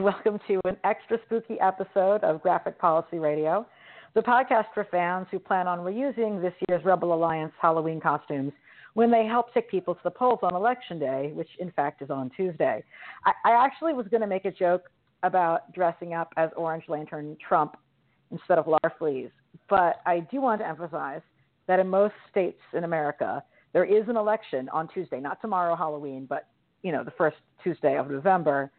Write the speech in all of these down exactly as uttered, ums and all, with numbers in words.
and welcome to an extra spooky episode of Graphic Policy Radio, the podcast for fans who plan on reusing this year's Rebel Alliance Halloween costumes when they help take people to the polls on Election Day, which in fact is on Tuesday. I, I actually was going to make a joke about dressing up as Orange Lantern Trump instead of Larfleeze, but I do want to emphasize that in most states in America, there is an election on Tuesday, not tomorrow Halloween, but you know, the first Tuesday of November.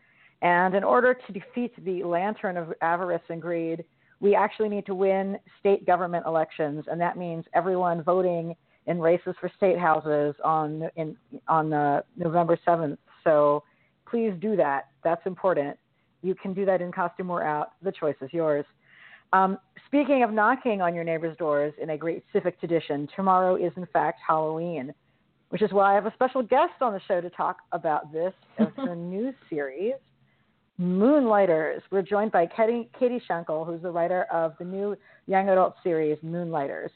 And in order to defeat the lantern of avarice and greed, we actually need to win state government elections. And that means everyone voting in races for state houses on in, on uh, November seventh. So please do that. That's important. You can do that in costume or out. The choice is yours. Um, speaking of knocking on your neighbor's doors in a great civic tradition, tomorrow is, in fact, Halloween, which is why I have a special guest on the show to talk about this as the new series, Moonlighters. We're joined by Katie, Katie Schenkel, who's the writer of the new young adult series, Moonlighters.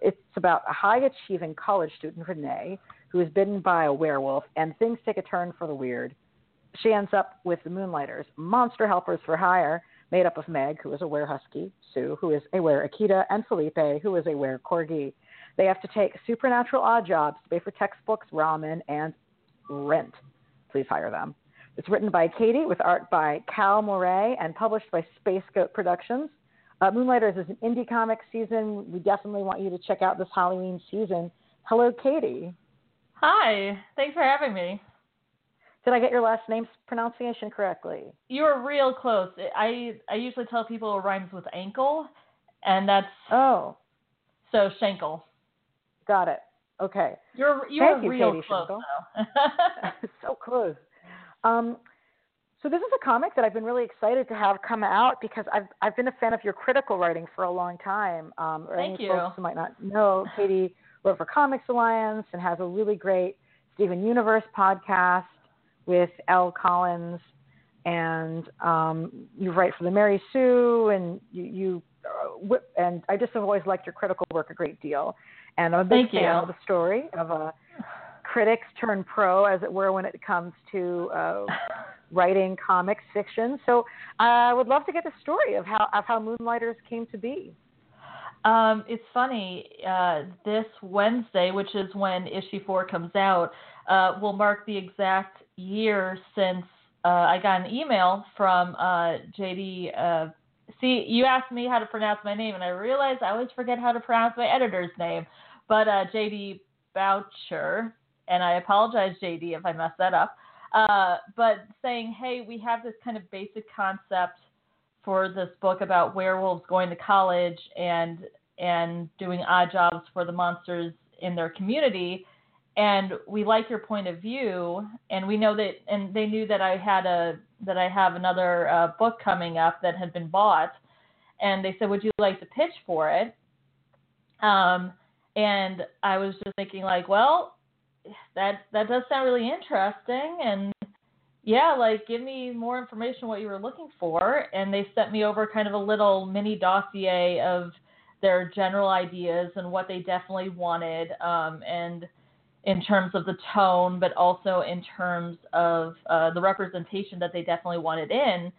It's about a high-achieving college student, Renee, who is bitten by a werewolf, and things take a turn for the weird. She ends up with the Moonlighters, monster helpers for hire, made up of Meg, who is a werehusky, Sue, who is a were-Akita, and Felipe, who is a were-corgi. They have to take supernatural odd jobs to pay for textbooks, ramen, and rent. Please hire them. It's written by Katie with art by Cal Moray and published by Space Goat Productions. Uh, Moonlighters is an indie comic season. We definitely want you to check out this Halloween season. Hello, Katie. Hi. Thanks for having me. Did I get your last name's pronunciation correctly? You were real close. I I usually tell people it rhymes with ankle, and that's... Oh. So, Schenkel. Got it. Okay. You're you Thank were you, real Katie close, though. So close. Um, so this is a comic that I've been really excited to have come out because I've I've been a fan of your critical writing for a long time. Um, or Thank any you. Folks who might not know, Katie wrote for Comics Alliance and has a really great Steven Universe podcast with Elle Collins, and um, you write for The Mary Sue, and you, you uh, and I just have always liked your critical work a great deal, and I'm a big Thank fan you. Of the story of a. Critics turn pro, as it were, when it comes to uh, writing comics fiction. So I uh, would love to get the story of how of how Moonlighters came to be. Um, it's funny. Uh, this Wednesday, which is when issue four comes out, uh, will mark the exact year since uh, I got an email from uh, J D. Uh, see, you asked me how to pronounce my name, and I realized I always forget how to pronounce my editor's name. But uh, J D Boucher. And I apologize, J D, if I messed that up, uh, but saying, hey, we have this kind of basic concept for this book about werewolves going to college and and doing odd jobs for the monsters in their community, and we like your point of view, and we know that, and they knew that I had a that I have another uh, book coming up that had been bought, and they said, would you like to pitch for it? Um, and I was just thinking, like, well. That that does sound really interesting, and yeah, like, give me more information what you were looking for. And they sent me over kind of a little mini dossier of their general ideas and what they definitely wanted, um, and in terms of the tone, but also in terms of uh, the representation that they definitely wanted in,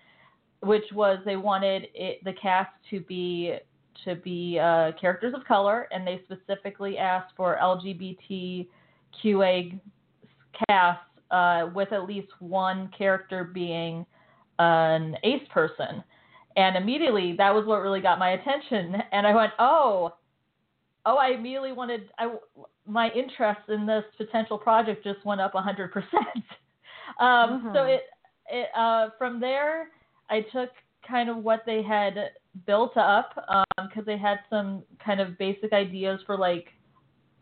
which was they wanted it, the cast to be to be uh, characters of color, and they specifically asked for L G B T. Q A cast uh, with at least one character being an ace person. And immediately that was what really got my attention. And I went, oh, oh, I immediately wanted, I, my interest in this potential project just went up a hundred percent. Um, mm-hmm. So it, it uh, from there, I took kind of what they had built up, um, cause they had some kind of basic ideas for like,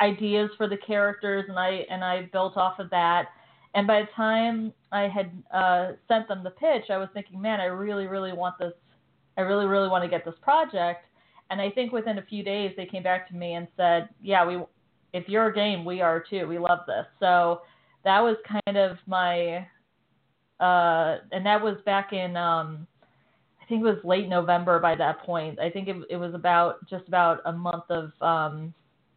ideas for the characters, and I and I built off of that. And by the time I had uh, sent them the pitch, I was thinking, man, I really, really want this. I really, really want to get this project. And I think within a few days, they came back to me and said, yeah, we, if you're game, we are too. We love this. So that was kind of my, uh, and that was back in, um, I think it was late November by that point. I think it, it was about just about a month of, um,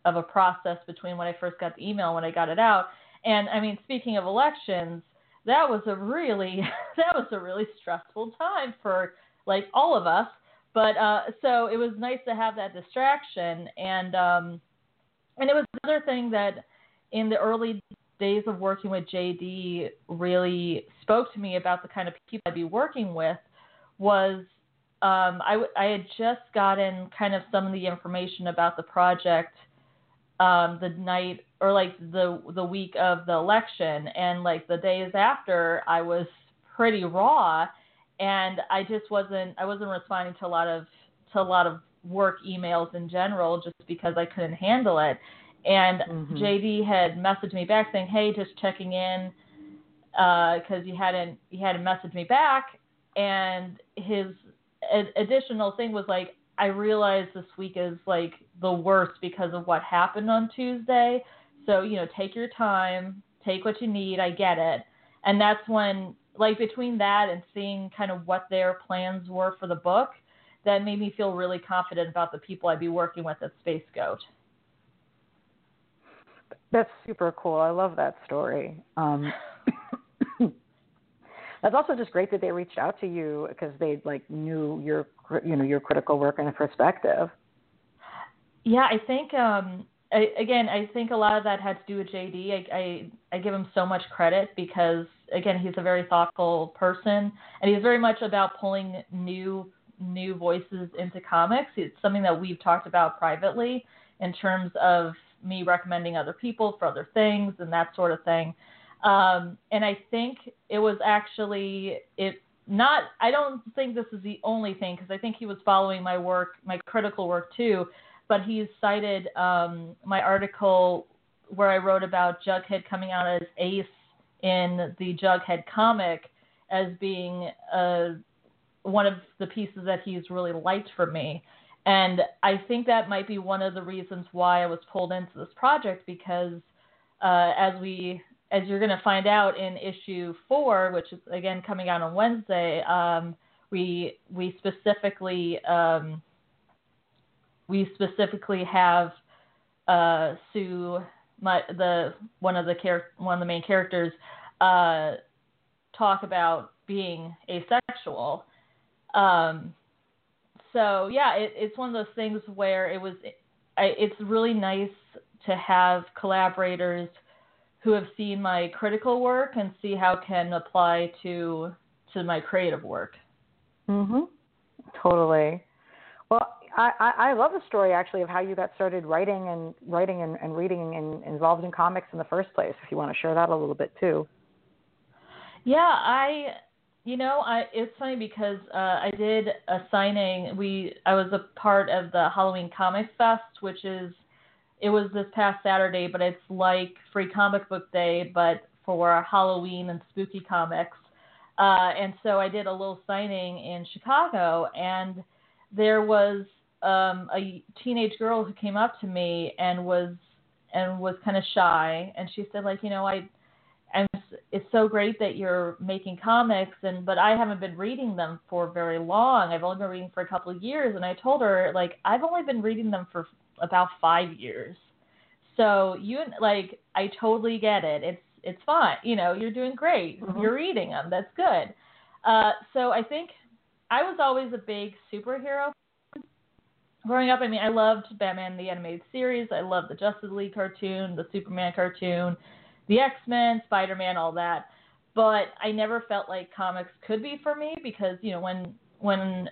of a process between when I first got the email and when I got it out. And I mean, speaking of elections, that was a really that was a really stressful time for like all of us. But uh, so it was nice to have that distraction, and um, and it was another thing that in the early days of working with J D really spoke to me about the kind of people I'd be working with. Was um, I, w- I had just gotten kind of some of the information about the project um, the night or like the the week of the election, and like the days after I was pretty raw. And I just wasn't, I wasn't responding to a lot of, to a lot of work emails in general, just because I couldn't handle it. And mm-hmm. J D had messaged me back saying, "Hey, just checking in," uh, cause you hadn't, you hadn't messaged me back. And his ad- additional thing was like, "I realize this week is like the worst because of what happened on Tuesday. So, you know, take your time, take what you need. I get it." And that's when, like between that and seeing kind of what their plans were for the book, that made me feel really confident about the people I'd be working with at Space Goat. That's super cool. I love that story. Um, that's also just great that they reached out to you because they like knew your, you know, your critical work and perspective. Yeah, I think, um, I, again, I think a lot of that had to do with J D. I, I, I give him so much credit because, again, he's a very thoughtful person, and he's very much about pulling new new voices into comics. It's something that we've talked about privately in terms of me recommending other people for other things and that sort of thing. Um, and I think it was actually it not. I don't think this is the only thing because I think he was following my work, my critical work too. But he's cited um, my article where I wrote about Jughead coming out as Ace in the Jughead comic as being uh, one of the pieces that he's really liked for me. And I think that might be one of the reasons why I was pulled into this project because uh, as we, as you're going to find out in issue four, which is again coming out on Wednesday, um, we, we specifically, um, we specifically have uh, Sue, my, the one of the char- one of the main characters, uh, talk about being asexual. Um, so yeah, it, it's one of those things where it was. It, it's really nice to have collaborators who have seen my critical work and see how it can apply to to my creative work. Mm-hmm. Totally. Well, I, I love the story actually of how you got started writing and writing and, and reading and involved in comics in the first place. If you want to share that a little bit too. Yeah, I, you know, I, it's funny because uh, I did a signing. We, I was a part of the Halloween Comic Fest, which is, it was this past Saturday, but it's like Free Comic Book Day, but for Halloween and spooky comics. Uh, and so I did a little signing in Chicago, and there was, Um, a teenage girl who came up to me and was and was kind of shy, and she said, like, you know, I, I'm, it's so great that you're making comics, and but I haven't been reading them for very long. I've only been reading for a couple of years, and I told her, like, I've only been reading them for about five years. So you like, I totally get it. It's it's fine. You know, you're doing great. Mm-hmm. You're reading them. That's good. Uh, so I think I was always a big superhero. Growing up, I mean, I loved Batman the Animated Series. I loved the Justice League cartoon, the Superman cartoon, the X-Men, Spider-Man, all that. But I never felt like comics could be for me because, you know, when when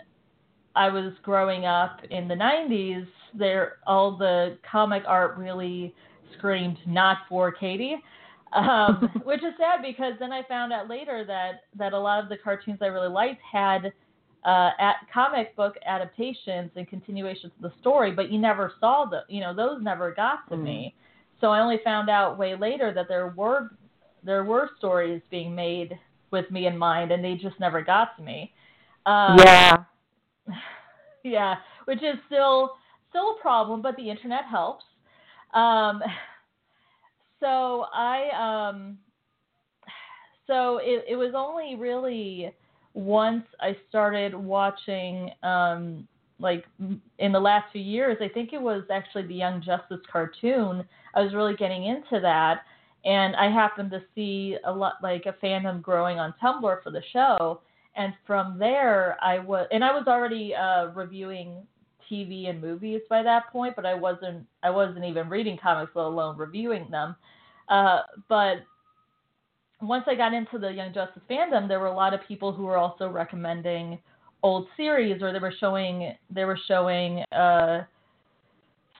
I was growing up in the nineties, there all the comic art really screamed, "Not for Katie," um, which is sad because then I found out later that, that a lot of the cartoons I really liked had Uh, at comic book adaptations and continuations of the story, but you never saw the, you know, those never got to mm. me. So I only found out way later that there were, there were stories being made with me in mind, and they just never got to me. Um, yeah. Yeah. Which is still, still a problem, but the internet helps. Um, so I, um, so it, it was only really, once I started watching, um, like in the last few years, I think it was actually the Young Justice cartoon. I was really getting into that. And I happened to see a lot, like a fandom growing on Tumblr for the show. And from there, I was, and I was already uh, reviewing T V and movies by that point, but I wasn't, I wasn't even reading comics, let alone reviewing them. Uh, but once I got into the Young Justice fandom, there were a lot of people who were also recommending old series, or they were showing, they were showing, uh,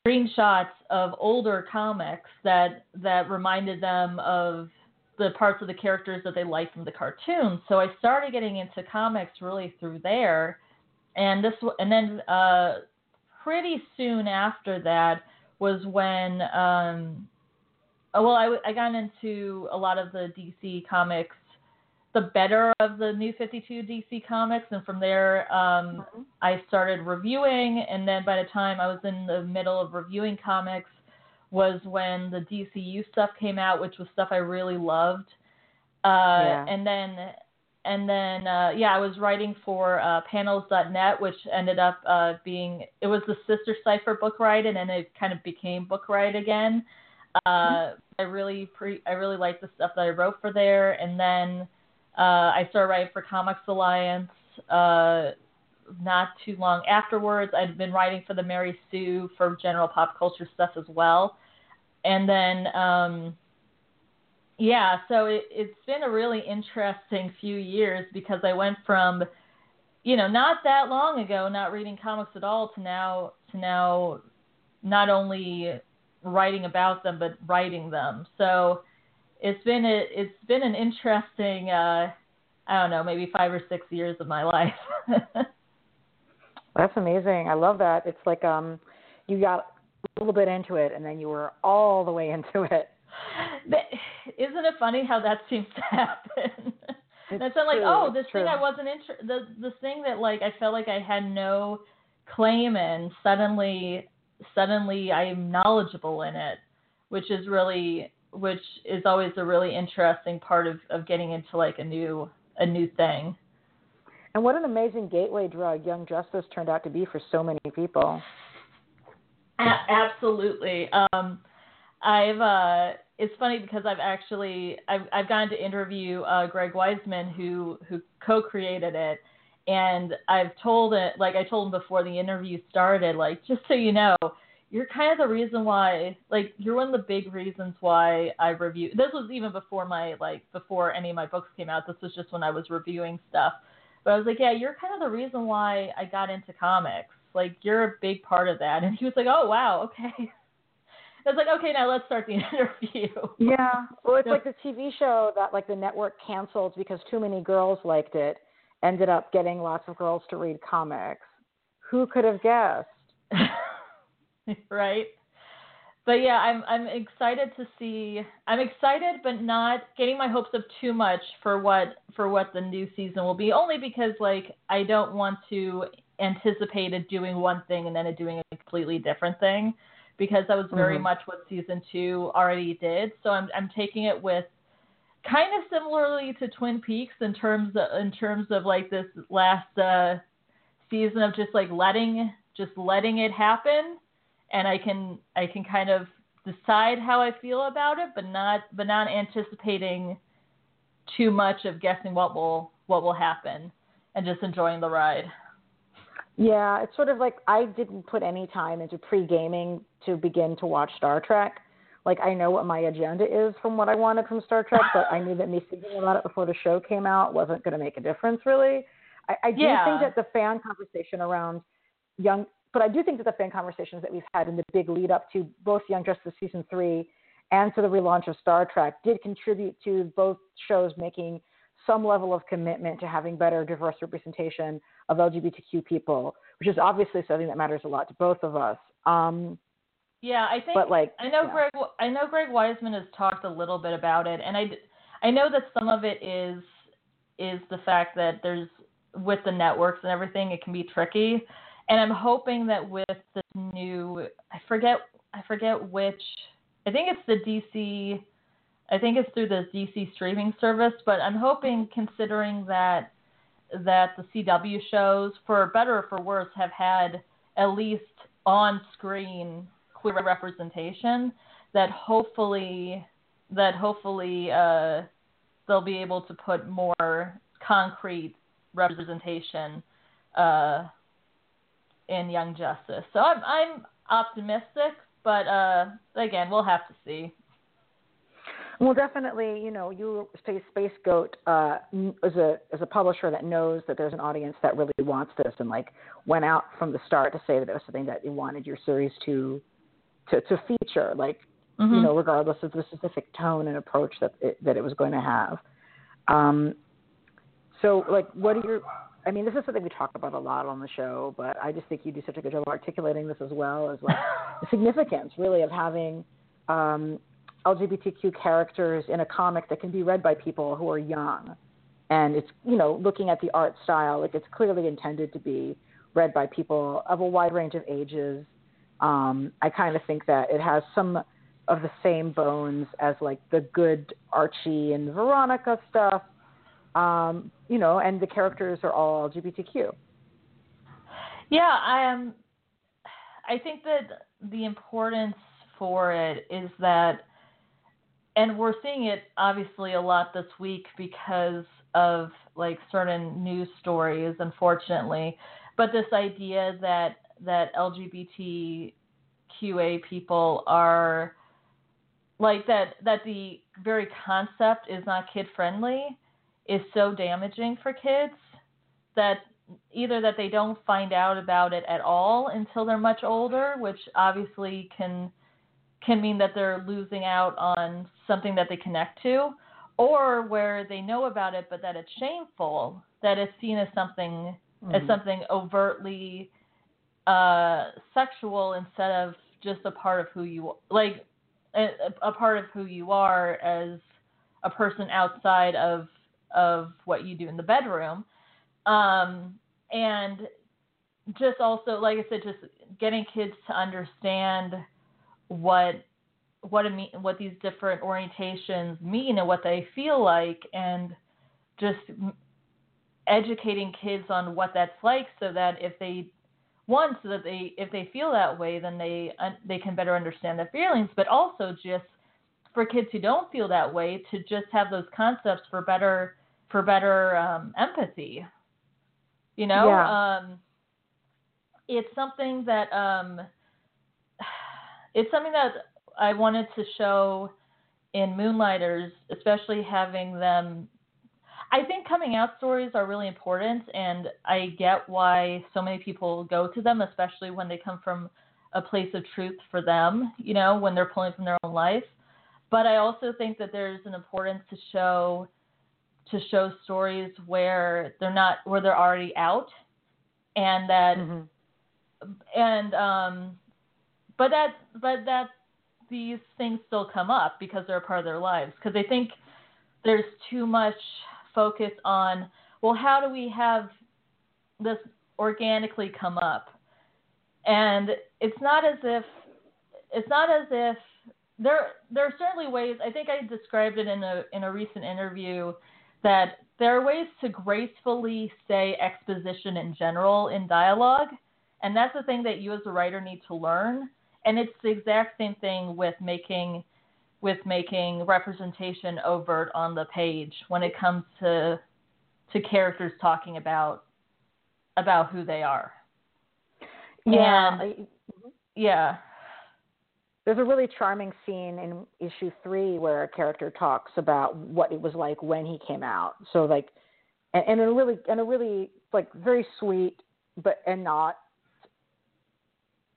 screenshots of older comics that that reminded them of the parts of the characters that they liked from the cartoons. So I started getting into comics really through there, and this and then uh, pretty soon after that was when um, well I, I got into a lot of the D C comics, the better of the New fifty-two D C comics. And from there, um, mm-hmm. I started reviewing. And then by the time I was in the middle of reviewing comics was when the D C U stuff came out, which was stuff I really loved. Uh, yeah. And then, and then, uh, yeah, I was writing for uh, Panels dot net, which ended up uh, being, it was the sister site for Book Riot. And then it kind of became Book Riot again. Uh, mm-hmm. I really, pre- I really liked the stuff that I wrote for there. And then, Uh, I started writing for Comics Alliance uh, not too long afterwards. I'd been writing for The Mary Sue for general pop culture stuff as well. And then, um, yeah, so it, it's been a really interesting few years because I went from, you know, not that long ago, not reading comics at all, to now, to now not only writing about them, but writing them. So It's been a, it's been an interesting, uh, I don't know, maybe five or six years of my life. That's amazing. I love that. It's like um, you got a little bit into it, and then you were all the way into it. But isn't it funny how that seems to happen? That's like, oh, this it's thing true. I wasn't inter- the this thing that like I felt like I had no claim in. Suddenly, suddenly I am knowledgeable in it, which is really. which is always a really interesting part of, of getting into like a new, a new thing. And what an amazing gateway drug Young Justice turned out to be for so many people. A- absolutely. Um, I've, uh, it's funny because I've actually, I've, I've gotten to interview uh, Greg Weisman who, who co-created it. And I've told it, like I told him before the interview started, like, just so you know, you're kind of the reason why, like, you're one of the big reasons why I review. This was even before my, like, before any of my books came out. This was just when I was reviewing stuff. But I was like, yeah, you're kind of the reason why I got into comics. Like, you're a big part of that. And he was like, oh, wow, okay. I was like, okay, now let's start the interview. Yeah. Well, it's like the T V show that, like, the network canceled because too many girls liked it, ended up getting lots of girls to read comics. Who could have guessed? Right. But yeah, I'm, I'm excited to see, I'm excited, but not getting my hopes up too much for what, for what the new season will be, only because like, I don't want to anticipate it doing one thing and then it doing a completely different thing, because that was very mm-hmm. much what season two already did. So I'm, I'm taking it with kind of similarly to Twin Peaks in terms of, in terms of like this last uh, season of just like letting, just letting it happen. And I can I can kind of decide how I feel about it, but not but not anticipating too much of guessing what will what will happen, and just enjoying the ride. Yeah, it's sort of like I didn't put any time into pre-gaming to begin to watch Star Trek. Like I know what my agenda is from what I wanted from Star Trek, but I knew that me thinking about it before the show came out wasn't going to make a difference really. I, I do yeah. think that the fan conversation around young. But I do think that the fan conversations that we've had in the big lead up to both Young Justice Season three and to the relaunch of Star Trek did contribute to both shows making some level of commitment to having better diverse representation of L G B T Q people, which is obviously something that matters a lot to both of us. Um, yeah, I think, but like, I know yeah. Greg, I know Greg Weisman has talked a little bit about it. And I, I know that some of it is, is the fact that there's with the networks and everything, it can be tricky. And I'm hoping that with this new, I forget, I forget which, I think it's the D C, I think it's through the D C streaming service, but I'm hoping considering that, that the C W shows, for better or for worse, have had at least on-screen queer representation, that hopefully that hopefully uh, they'll be able to put more concrete representation uh, in Young Justice. So I'm, I'm optimistic, but uh, again, we'll have to see. Well, definitely, you know, you Space Goat uh, is a is a publisher that knows that there's an audience that really wants this, and like went out from the start to say that it was something that you wanted your series to to, to feature, like mm-hmm. you know, regardless of the specific tone and approach that it, that it was going to have. Um, so, like, what are your? I mean, this is something we talk about a lot on the show, but I just think you do such a good job of articulating this as well as like the significance, really, of having. Um, L G B T Q characters in a comic that can be read by people who are young. And it's, you know, looking at the art style, like it's clearly intended to be read by people of a wide range of ages. Um, I kind of think that it has some of the same bones as like the good Archie and Veronica stuff, um, you know, and the characters are all L G B T Q. Yeah, I am. I think that the importance for it is that, and we're seeing it obviously a lot this week because of like certain news stories, unfortunately. But this idea that that L G B T Q A people are like that that the very concept is not kid friendly is so damaging for kids that either that they don't find out about it at all until they're much older, which obviously can can mean that they're losing out on something that they connect to, or where they know about it, but that it's shameful, that it's seen as something, mm-hmm. as something overtly uh, sexual instead of just a part of who you, like a, a part of who you are as a person outside of, of what you do in the bedroom. Um, and just also, like I said, just getting kids to understand what what it mean, what these different orientations mean and what they feel like, and just educating kids on what that's like, so that if they want, so that they if they feel that way, then they they can better understand their feelings. But also just for kids who don't feel that way, to just have those concepts for better for better um, empathy. You know, yeah. um, it's something that. Um, It's something that I wanted to show in Moonlighters, especially having them. I think coming out stories are really important, and I get why so many people go to them, especially when they come from a place of truth for them, you know, when they're pulling from their own life. But I also think that there's an importance to show to show stories where they're not, where they're already out, and that, mm-hmm. and um. But that, but that, these things still come up because they're a part of their lives. Because I think there's too much focus on, well, how do we have this organically come up? And it's not as if, it's not as if there there are certainly ways. I think I described it in a in a recent interview that there are ways to gracefully say exposition in general in dialogue, and that's the thing that you as a writer need to learn. And it's the exact same thing with making with making representation overt on the page when it comes to to characters talking about about who they are. Yeah. And, I, yeah. There's a really charming scene in issue three where a character talks about what it was like when he came out. So like and, and a really and a really like very sweet but and not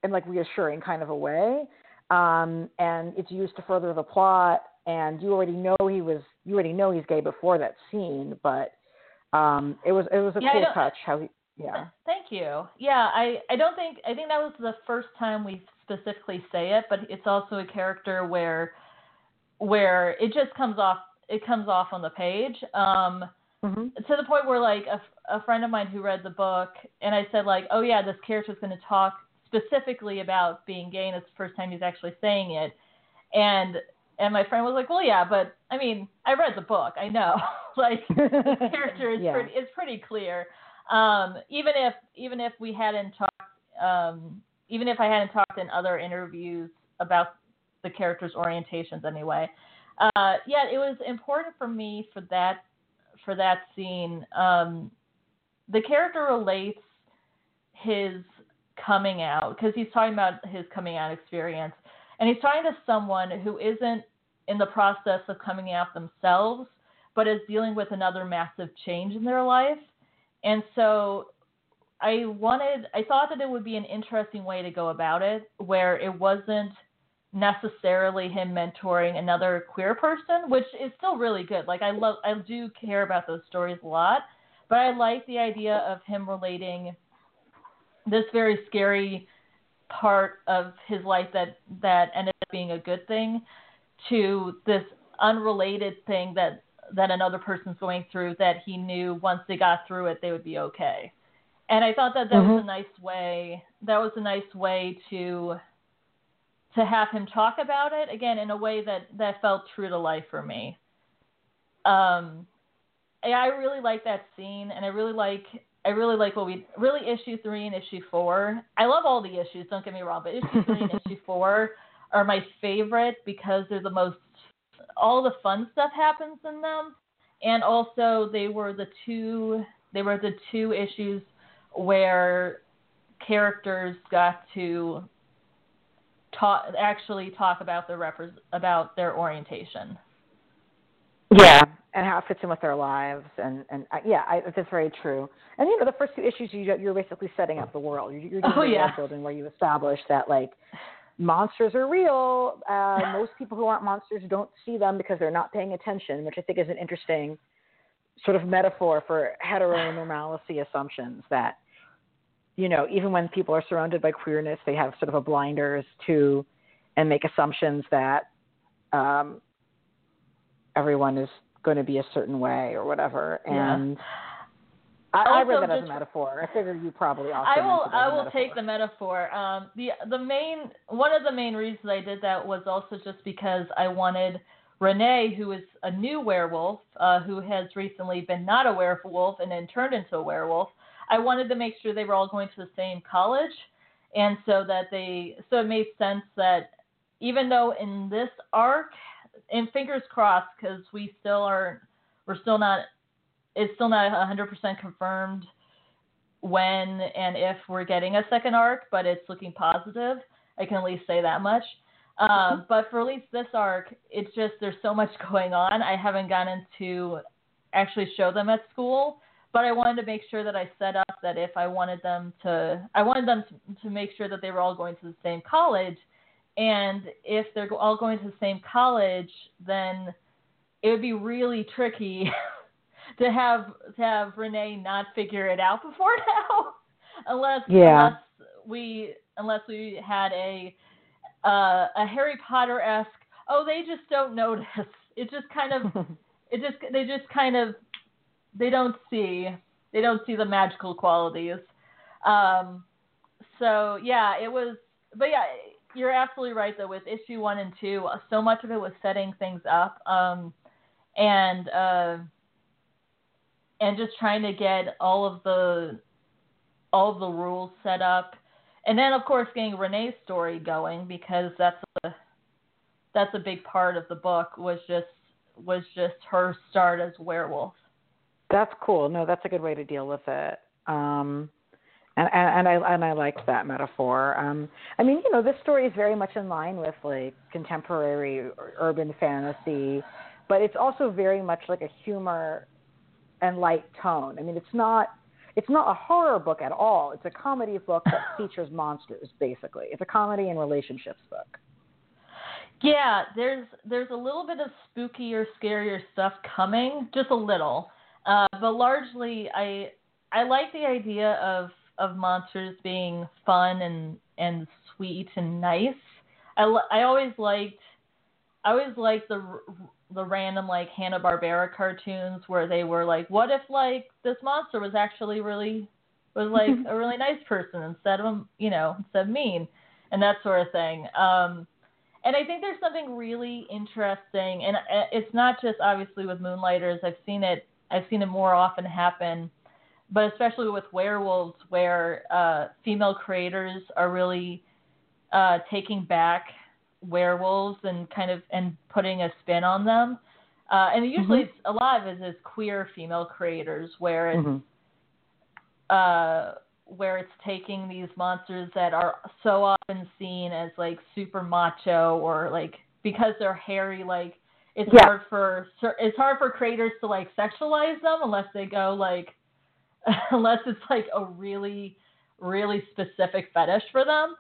in like reassuring kind of a way. Um, and it's used to further the plot, and you already know he was, you already know he's gay before that scene, but um, it was, it was a yeah, cool touch. How he, yeah. Thank you. Yeah. I, I don't think, I think that was the first time we specifically say it, but it's also a character where, where it just comes off, it comes off on the page. Um, mm-hmm. To the point where like a, a friend of mine who read the book, and I said like, oh yeah, this character's going to talk specifically about being gay, and it's the first time he's actually saying it. And and my friend was like, well, yeah, but I mean, I read the book. I know, like the character is yeah. pretty, it's pretty clear. Um, even if even if we hadn't talked, um, even if I hadn't talked in other interviews about the character's orientations anyway, uh, yeah, it was important for me for that for that scene. Um, the character relates his coming out, because he's talking about his coming out experience, and he's talking to someone who isn't in the process of coming out themselves, but is dealing with another massive change in their life. And so I wanted, I thought that it would be an interesting way to go about it, where it wasn't necessarily him mentoring another queer person, which is still really good. Like I love, I do care about those stories a lot, but I like the idea of him relating this very scary part of his life that, that ended up being a good thing to this unrelated thing that, that another person's going through, that he knew once they got through it, they would be okay. And I thought that that mm-hmm. was a nice way, that was a nice way to, to have him talk about it again, in a way that, that felt true to life for me. Um, I really like that scene, and I really like, I really like what we really issue three and issue four. I love all the issues, don't get me wrong, but issue three and issue four are my favorite because they're the most, all the fun stuff happens in them. And also they were the two, they were the two issues where characters got to talk, actually talk about their repre- about their orientation. Yeah. And how it fits in with their lives, and and uh, yeah, I, that's very true. And you know, the first two issues, you, you're basically setting up the world. You're, you're doing oh, the yeah. world building, where you establish that like monsters are real. Uh, most people who aren't monsters don't see them because they're not paying attention, which I think is an interesting sort of metaphor for heteronormality assumptions. That you know, even when people are surrounded by queerness, they have sort of a blinders to and make assumptions that um, everyone is going to be a certain way or whatever. And yeah. I, I read that as a metaphor. I figure you probably also. I will. I will metaphor. take the metaphor. Um, the the main one of the main reasons I did that was also just because I wanted Renee, who is a new werewolf, uh, who has recently been not a werewolf and then turned into a werewolf. I wanted to make sure they were all going to the same college, and so that they so it made sense that even though in this arc. And fingers crossed, because we still are, we're still not, it's still not one hundred percent confirmed when and if we're getting a second arc, but it's looking positive. I can at least say that much. Um, mm-hmm. But for at least this arc, it's just, there's so much going on. I haven't gotten to actually show them at school, but I wanted to make sure that I set up that if I wanted them to, I wanted them to, to make sure that they were all going to the same college. And if they're all going to the same college, then it would be really tricky to have to have Renee not figure it out before now, unless yeah. unless we unless we had a uh, a Harry Potter-esque. Oh, they just don't notice. It just kind of it just they just kind of they don't see they don't see the magical qualities. Um, so yeah, it was, but yeah. You're absolutely right, though, with issue one and two, so much of it was setting things up um, and uh, and just trying to get all of the all of the rules set up, and then of course getting Renee's story going, because that's a that's a big part of the book was just was just her start as a werewolf. That's cool. No, that's a good way to deal with it. Um... And, and, and I and I liked that metaphor. Um, I mean, you know, this story is very much in line with like contemporary urban fantasy, but it's also very much like a humor and light tone. I mean, it's not it's not a horror book at all. It's a comedy book that features monsters, basically. It's a comedy and relationships book. Yeah, there's there's a little bit of spookier, scarier stuff coming, just a little, uh, but largely, I I like the idea of. of monsters being fun and, and sweet and nice. I, I always liked, I always liked the, the random like Hanna-Barbera cartoons where they were like, what if like this monster was actually really, was like a really nice person instead of, you know, instead of mean and that sort of thing. Um, and I think there's something really interesting, and it's not just obviously with Moonlighters. I've seen it, I've seen it more often happen, but especially with werewolves, where uh, female creators are really uh, taking back werewolves and kind of and putting a spin on them. Uh, and usually mm-hmm. it's a lot of it is queer female creators where it's mm-hmm. uh, where it's taking these monsters that are so often seen as like super macho or like because they're hairy, like it's yeah. hard for it's hard for creators to like sexualize them unless they go like unless it's like a really really specific fetish for them.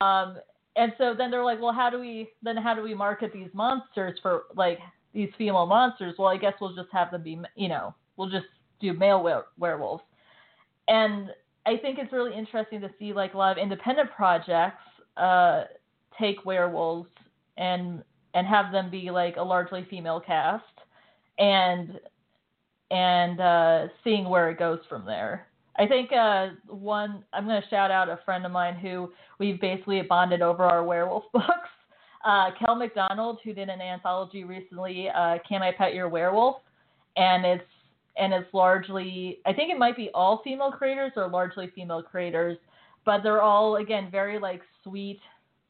Um, and so then they're like, well, how do we then how do we market these monsters for like these female monsters? Well, I guess we'll just have them be, you know, we'll just do male were- werewolves. And I think it's really interesting to see like a lot of independent projects uh, take werewolves and and have them be like a largely female cast, and and uh, seeing where it goes from there. I think uh, one I'm going to shout out a friend of mine who we've basically bonded over our werewolf books. Uh, Kel McDonald, who did an anthology recently, uh, Can I Pet Your Werewolf? And it's and it's largely, I think it might be all female creators or largely female creators, but they're all, again, very like sweet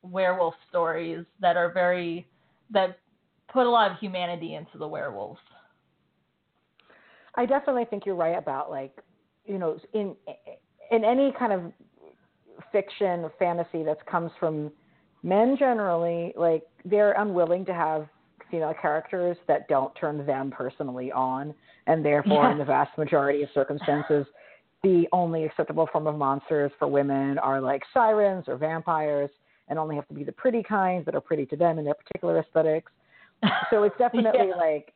werewolf stories that are very, that put a lot of humanity into the werewolves. I definitely think you're right about like, you know, in in any kind of fiction or fantasy that comes from men generally, like, they're unwilling to have female characters that don't turn them personally on, and therefore, yeah. in the vast majority of circumstances, the only acceptable form of monsters for women are, like, sirens or vampires, and only have to be the pretty kinds that are pretty to them in their particular aesthetics. So it's definitely, yeah. like,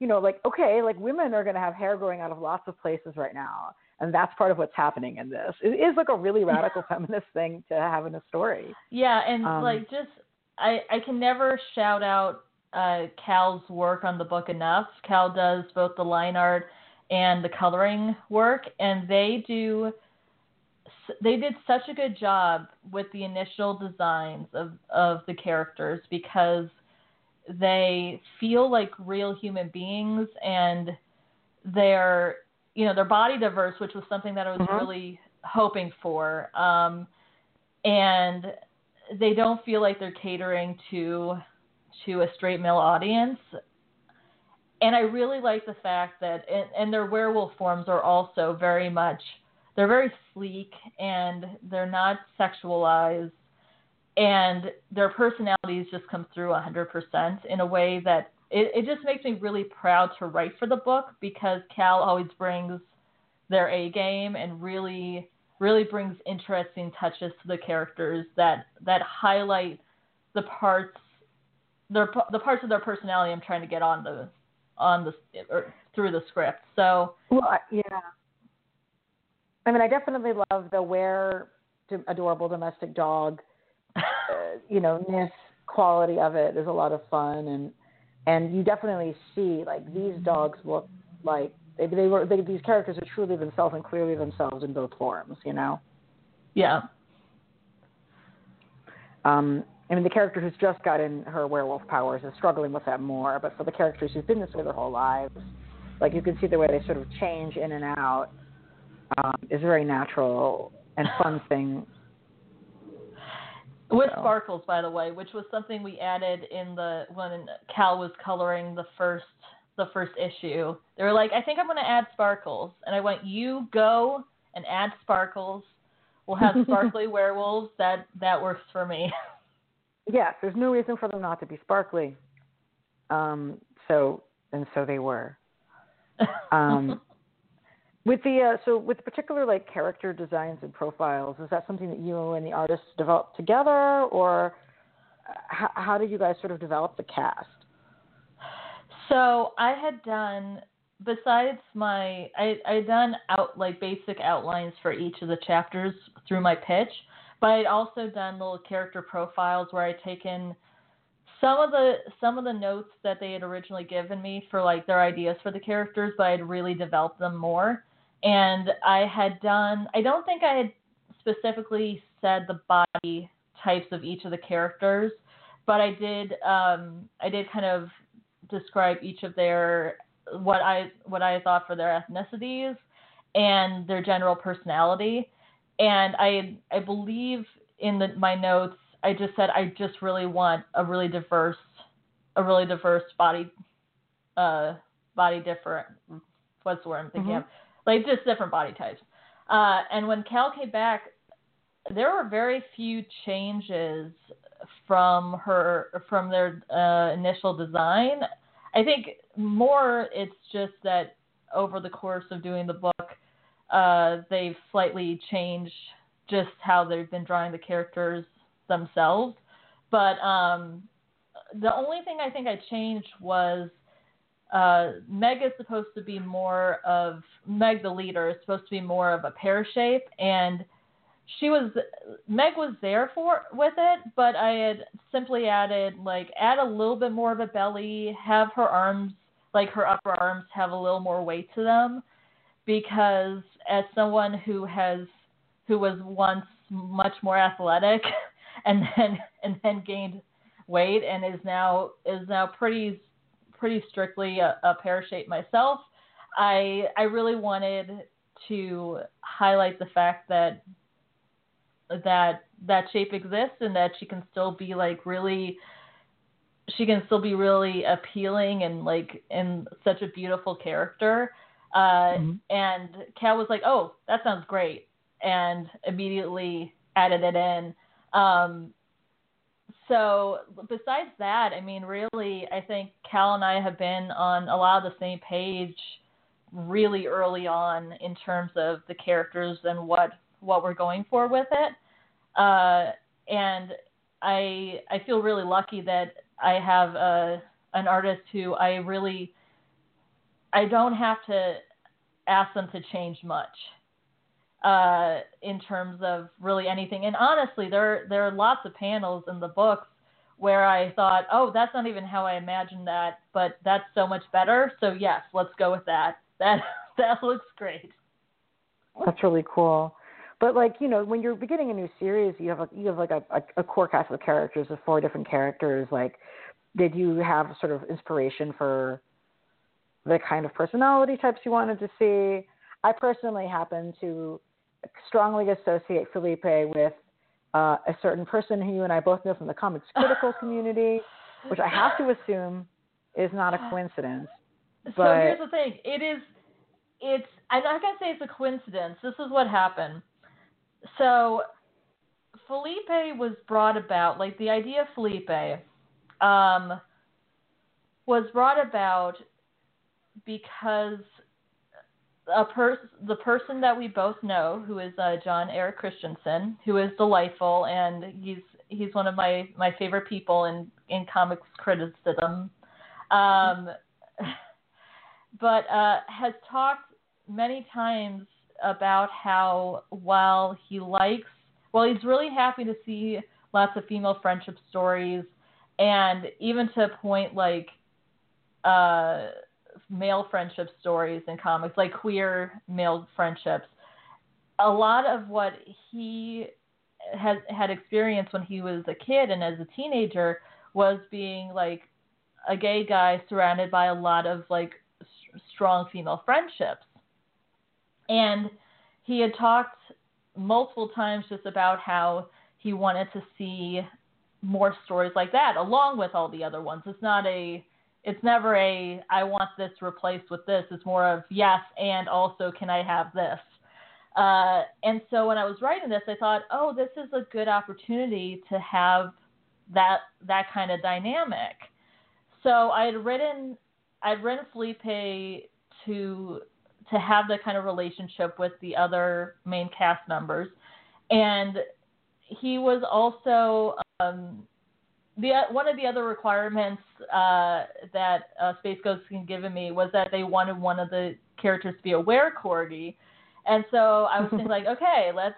you know, like, okay, like, women are going to have hair growing out of lots of places right now, and that's part of what's happening in this. It is like a really radical feminist thing to have in a story. Yeah, and um, like just, I, I can never shout out uh, Cal's work on the book enough. Cal does both the line art and the coloring work, and they do, they did such a good job with the initial designs of, of the characters because they feel like real human beings, and they're, you know, they're body diverse, which was something that I was mm-hmm. really hoping for. Um, and they don't feel like they're catering to, to a straight male audience. And I really like the fact that, and, and their werewolf forms are also very much, they're very sleek and they're not sexualized, and their personalities just come through a hundred percent in a way that, It, it just makes me really proud to write for the book because Cal always brings their A game and really, really brings interesting touches to the characters that, that highlight the parts, their the parts of their personality I'm trying to get on the, on the or through the script. So well, I, yeah, I mean, I definitely love the where adorable domestic dog, uh, you know, ness quality of it. There's a lot of fun and. And you definitely see, like, these dogs look like they, they were. They, these characters are truly themselves and clearly themselves in both forms, you know. Yeah. Um, I mean, the character who's just gotten her werewolf powers is struggling with that more. But for the characters who've been this way their whole lives, like you can see the way they sort of change in and out um, is a very natural and fun thing. With so. Sparkles, by the way, which was something we added in the when Cal was coloring the first the first issue. They were like, I think I'm going to add sparkles, and I went, you go and add sparkles. We'll have sparkly werewolves. That that works for me. Yes, there's no reason for them not to be sparkly. Um. So and so they were. Um. With the uh, so with particular like character designs and profiles, is that something that you and the artists developed together, or h- how did you guys sort of develop the cast? So I had done besides my I I had done out like basic outlines for each of the chapters through my pitch, but I'd also done little character profiles where I'd taken Some of the some of the notes that they had originally given me for like their ideas for the characters, but I'd really developed them more. And I had done, I don't think I had specifically said the body types of each of the characters, but I did, um, I did kind of describe each of their, what I, what I thought for their ethnicities and their general personality. And I, I believe in the, my notes, I just said, I just really want a really diverse, a really diverse body, uh, body different. What's the word I'm thinking mm-hmm. of? Like just different body types. Uh, and when Cal came back, there were very few changes from her, from their uh, initial design. I think more it's just that over the course of doing the book, uh, they've slightly changed just how they've been drawing the characters themselves. But um, the only thing I think I changed was uh, Meg is supposed to be more of, Meg the leader is supposed to be more of a pear shape, and she was, Meg was there for with it, but I had simply added, like, add a little bit more of a belly, have her arms, like her upper arms have a little more weight to them, because as someone who has, who was once much more athletic and then, and then gained weight and is now, is now pretty, pretty strictly a, a pear shape myself, I, I really wanted to highlight the fact that that that shape exists and that she can still be like really, she can still be really appealing and like in such a beautiful character. Uh, mm-hmm. And Cal was like, oh, that sounds great. And immediately added it in. Um, so besides that, I mean, really, I think Cal and I have been on a lot of the same page really early on in terms of the characters and what, what we're going for with it. Uh, and I, I feel really lucky that I have a, an artist who I really, I don't have to ask them to change much uh, in terms of really anything. And honestly, there, there are lots of panels in the books where I thought, oh, that's not even how I imagined that, but that's so much better. So yes, let's go with that. That, that looks great. That's really cool. But like, you know, when you're beginning a new series, you have a, you have like a, a core cast of characters of four different characters. Like, did you have sort of inspiration for the kind of personality types you wanted to see? I personally happen to strongly associate Felipe with uh, a certain person who you and I both know from the comics critical community, which I have to assume is not a coincidence. So but, here's the thing: it is, it's. I'm not gonna say it's a coincidence. This is what happened. So Felipe was brought about, like the idea of Felipe um, was brought about because a pers- the person that we both know, who is uh, John Eric Christensen, who is delightful, and he's he's one of my, my favorite people in, in comics criticism, um, but uh, has talked many times about how while he likes, well, he's really happy to see lots of female friendship stories, and even to a point like uh, male friendship stories in comics, like queer male friendships. A lot of what he has had experienced when he was a kid and as a teenager was being like a gay guy surrounded by a lot of like s- strong female friendships. And he had talked multiple times just about how he wanted to see more stories like that, along with all the other ones. It's not a, it's never a, I want this replaced with this. It's more of, yes, and also can I have this? Uh, and so when I was writing this, I thought, oh, this is a good opportunity to have that, that kind of dynamic. So I had written, I'd written Felipe to... to have that kind of relationship with the other main cast members. And he was also, um, the one of the other requirements uh, that uh, Space Ghost had given me was that they wanted one of the characters to be a were-corgi. And so I was thinking like, okay, let's,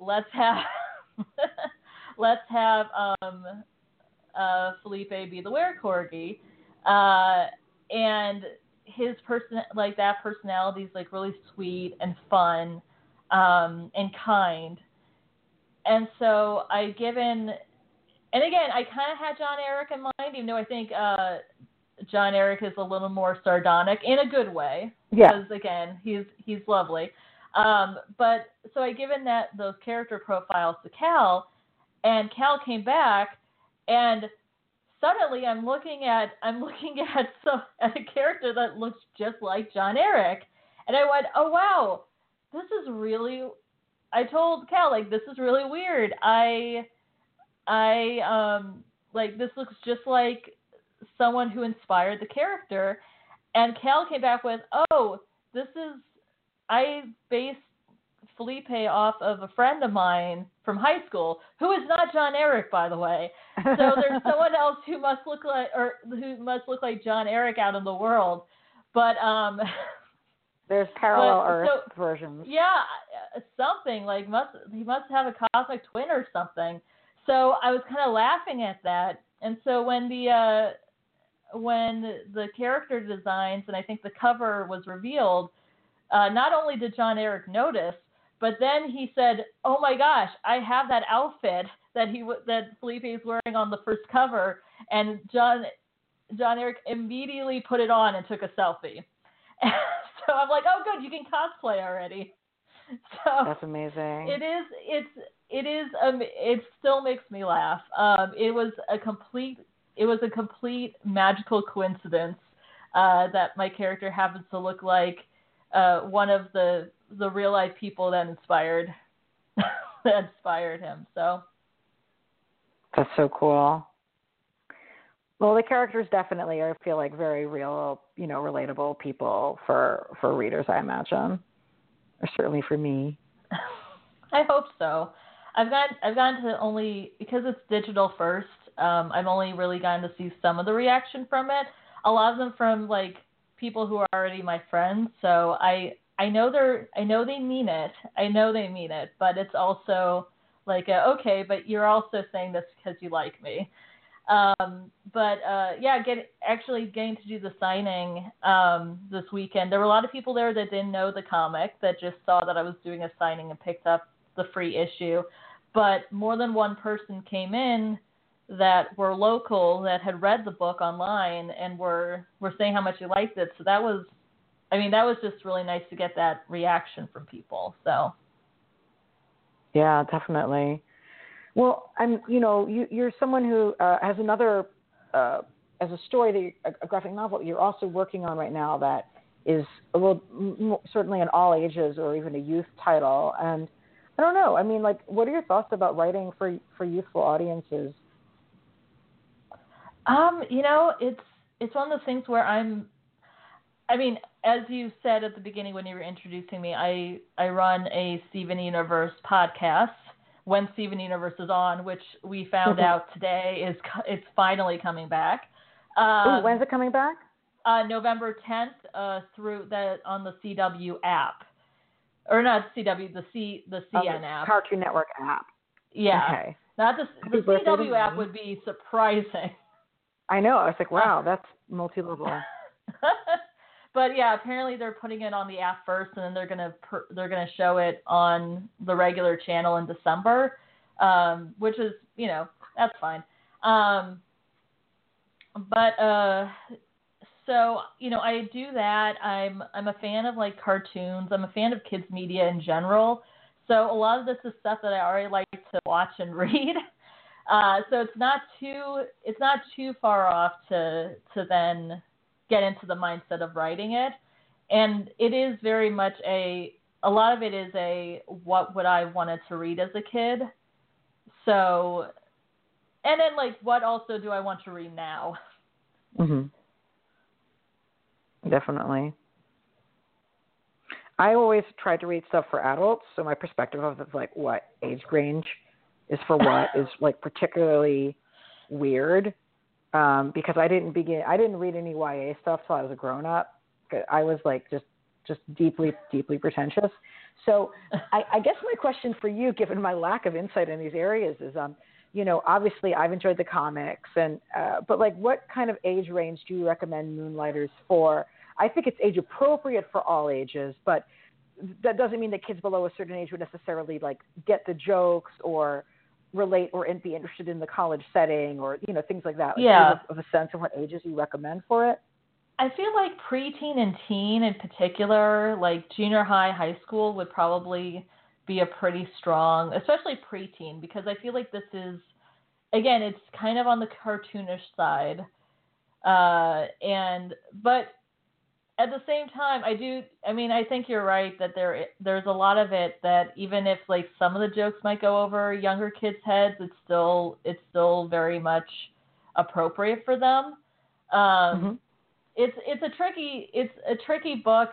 let's have, let's have um, uh, Felipe be the were-corgi. Uh, and his person, like that personality is like really sweet and fun, um, and kind. And so I given, and again, I kind of had John Eric in mind, even though I think, uh, John Eric is a little more sardonic in a good way. Yeah. Because again, he's, he's lovely. Um, but so I given that those character profiles to Cal, and Cal came back, and suddenly I'm looking at I'm looking at some at a character that looks just like John Eric, and I went, oh wow, this is really. I told Cal, like, this is really weird. I I um like this looks just like someone who inspired the character, and Cal came back with, oh, this is I based Felipe off of a friend of mine from high school, who is not John Eric, by the way. So there's someone else who must look like, or who must look like John Eric out in the world. But um, there's parallel but, Earth so, versions. Yeah, something like must he must have a cosmic twin or something. So I was kind of laughing at that. And so when the uh, when the character designs and I think the cover was revealed, uh, not only did John Eric notice. But then he said, "Oh my gosh, I have that outfit that he w- that Felipe is wearing on the first cover." And John John Eric immediately put it on and took a selfie. And so I'm like, "Oh, good, you can cosplay already." So that's amazing. It is. It's. It is. Um. It still makes me laugh. Um. It was a complete. It was a complete magical coincidence uh, that my character happens to look like uh, one of the. the real life people that inspired that inspired him. So that's so cool. Well, the characters definitely are, feel like very real, you know, relatable people for, for readers, I imagine, or certainly for me. I hope so. I've got, I've gotten to only, because it's digital first. Um, I've only really gotten to see some of the reaction from it. A lot of them from like people who are already my friends. So I, I know they're, I know they mean it. I know they mean it, but it's also like, a, okay, but you're also saying this because you like me. Um, but uh, yeah, get, actually getting to do the signing um, this weekend. There were a lot of people there that didn't know the comic that just saw that I was doing a signing and picked up the free issue. But more than one person came in that were local that had read the book online and were, were saying how much you liked it. So that was, I mean, that was just really nice to get that reaction from people. So, yeah, definitely. Well, I'm, you know, you, you're someone who uh, has another, uh, as a story, that a, a graphic novel you're also working on right now that is a little, m- certainly an all ages or even a youth title. And I don't know. I mean, like, what are your thoughts about writing for for youthful audiences? Um, you know, it's it's one of those things where I'm. I mean, as you said at the beginning when you were introducing me, I, I run a Steven Universe podcast when Steven Universe is on, which we found out today is it's finally coming back. Um, Ooh, when's it coming back? Uh, November tenth uh, through the on the C W app, or not C W, the C the C N oh, the app, Cartoon Network app. Yeah, okay. Not the Happy the birthday, C W app would be surprising. I know. I was like, wow, uh, that's multi-level. But yeah, apparently they're putting it on the app first, and then they're gonna per- they're gonna show it on the regular channel in December, um, which is you know that's fine. Um, but uh, so you know I do that. I'm I'm a fan of like cartoons. I'm a fan of kids media in general. So a lot of this is stuff that I already like to watch and read. Uh, so it's not too it's not too far off to to then. Get into the mindset of writing it, and it is very much a a lot of it is a what would I wanted to read as a kid, so and then like what also do I want to read now. Mm-hmm. Definitely. I always try to read stuff for adults, so my perspective of like what age range is for what is like particularly weird. Um, because I didn't begin, I didn't read any Y A stuff till I was a grown up. I was like just, just deeply, deeply pretentious. So I, I guess my question for you, given my lack of insight in these areas, is, um, you know, obviously I've enjoyed the comics, and uh, but like, what kind of age range do you recommend Moonlighters for? I think it's age appropriate for all ages, but that doesn't mean that kids below a certain age would necessarily like get the jokes or relate or be interested in the college setting or, you know, things like that. Like, yeah. Of a sense of what ages you recommend for it? I feel like preteen and teen in particular, like junior high, high school would probably be a pretty strong, especially preteen, because I feel like this is, again, it's kind of on the cartoonish side. Uh, and, but at the same time, I do, I mean, I think you're right that there, there's a lot of it that even if like some of the jokes might go over younger kids' heads, it's still, it's still very much appropriate for them. Um, mm-hmm. It's, it's a tricky, it's a tricky book,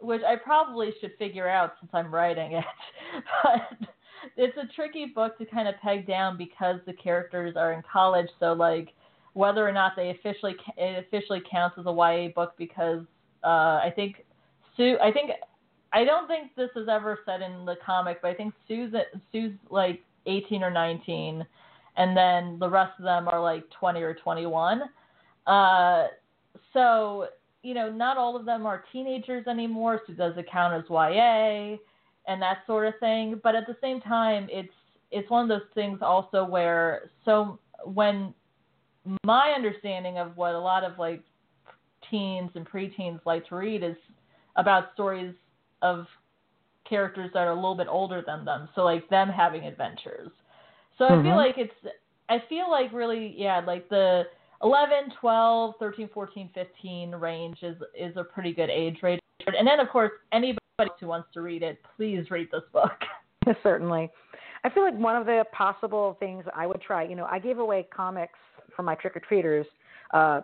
which I probably should figure out since I'm writing it. But it's a tricky book to kind of peg down because the characters are in college. So like whether or not they officially, it officially counts as a Y A book because uh, I think Sue, I think, I don't think this is ever said in the comic, but I think Sue's, Sue's like eighteen or nineteen. And then the rest of them are like twenty or twenty-one. Uh, so, you know, not all of them are teenagers anymore, so does it count as Y A and that sort of thing. But at the same time, it's it's one of those things also where, so when my understanding of what a lot of like teens and preteens like to read is about stories of characters that are a little bit older than them, so like them having adventures. So mm-hmm. I feel like it's, I feel like really, yeah, like the eleven, twelve, thirteen, fourteen, fifteen range is, is a pretty good age range. And then, of course, anybody who wants to read it, please read this book. Certainly. I feel like one of the possible things I would try, you know, I gave away comics for my trick-or-treaters. Uh,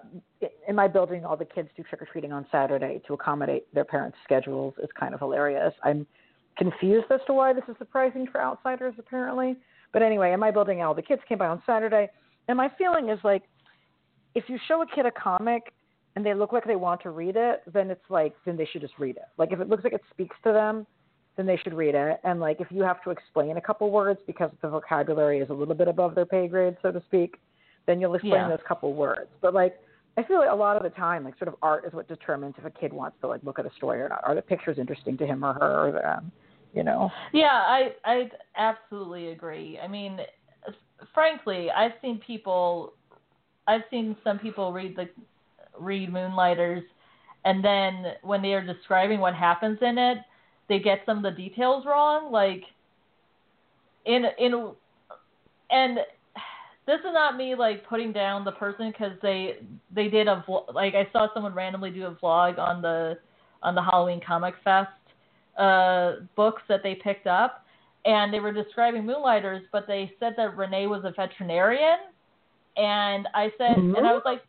in my building, all the kids do trick-or-treating on Saturday to accommodate their parents' schedules. It's kind of hilarious. I'm confused as to why this is surprising for outsiders, apparently. But anyway, in my building, all the kids came by on Saturday. And my feeling is like, if you show a kid a comic and they look like they want to read it, then it's like, then they should just read it. Like if it looks like it speaks to them, then they should read it. And like, if you have to explain a couple words because the vocabulary is a little bit above their pay grade, so to speak, then you'll explain yeah. those couple words. But like, I feel like a lot of the time, like sort of art is what determines if a kid wants to like look at a story or not. Are the pictures interesting to him or her or them, you know? Yeah, I, I absolutely agree. I mean, frankly, I've seen people I've seen some people read the read Moonlighters, and then when they are describing what happens in it, they get some of the details wrong. Like in in, and this is not me like putting down the person because they they did a like I saw someone randomly do a vlog on the on the Halloween Comic Fest uh, books that they picked up, and they were describing Moonlighters, but they said that Renee was a veterinarian. And I said, mm-hmm. and I was like,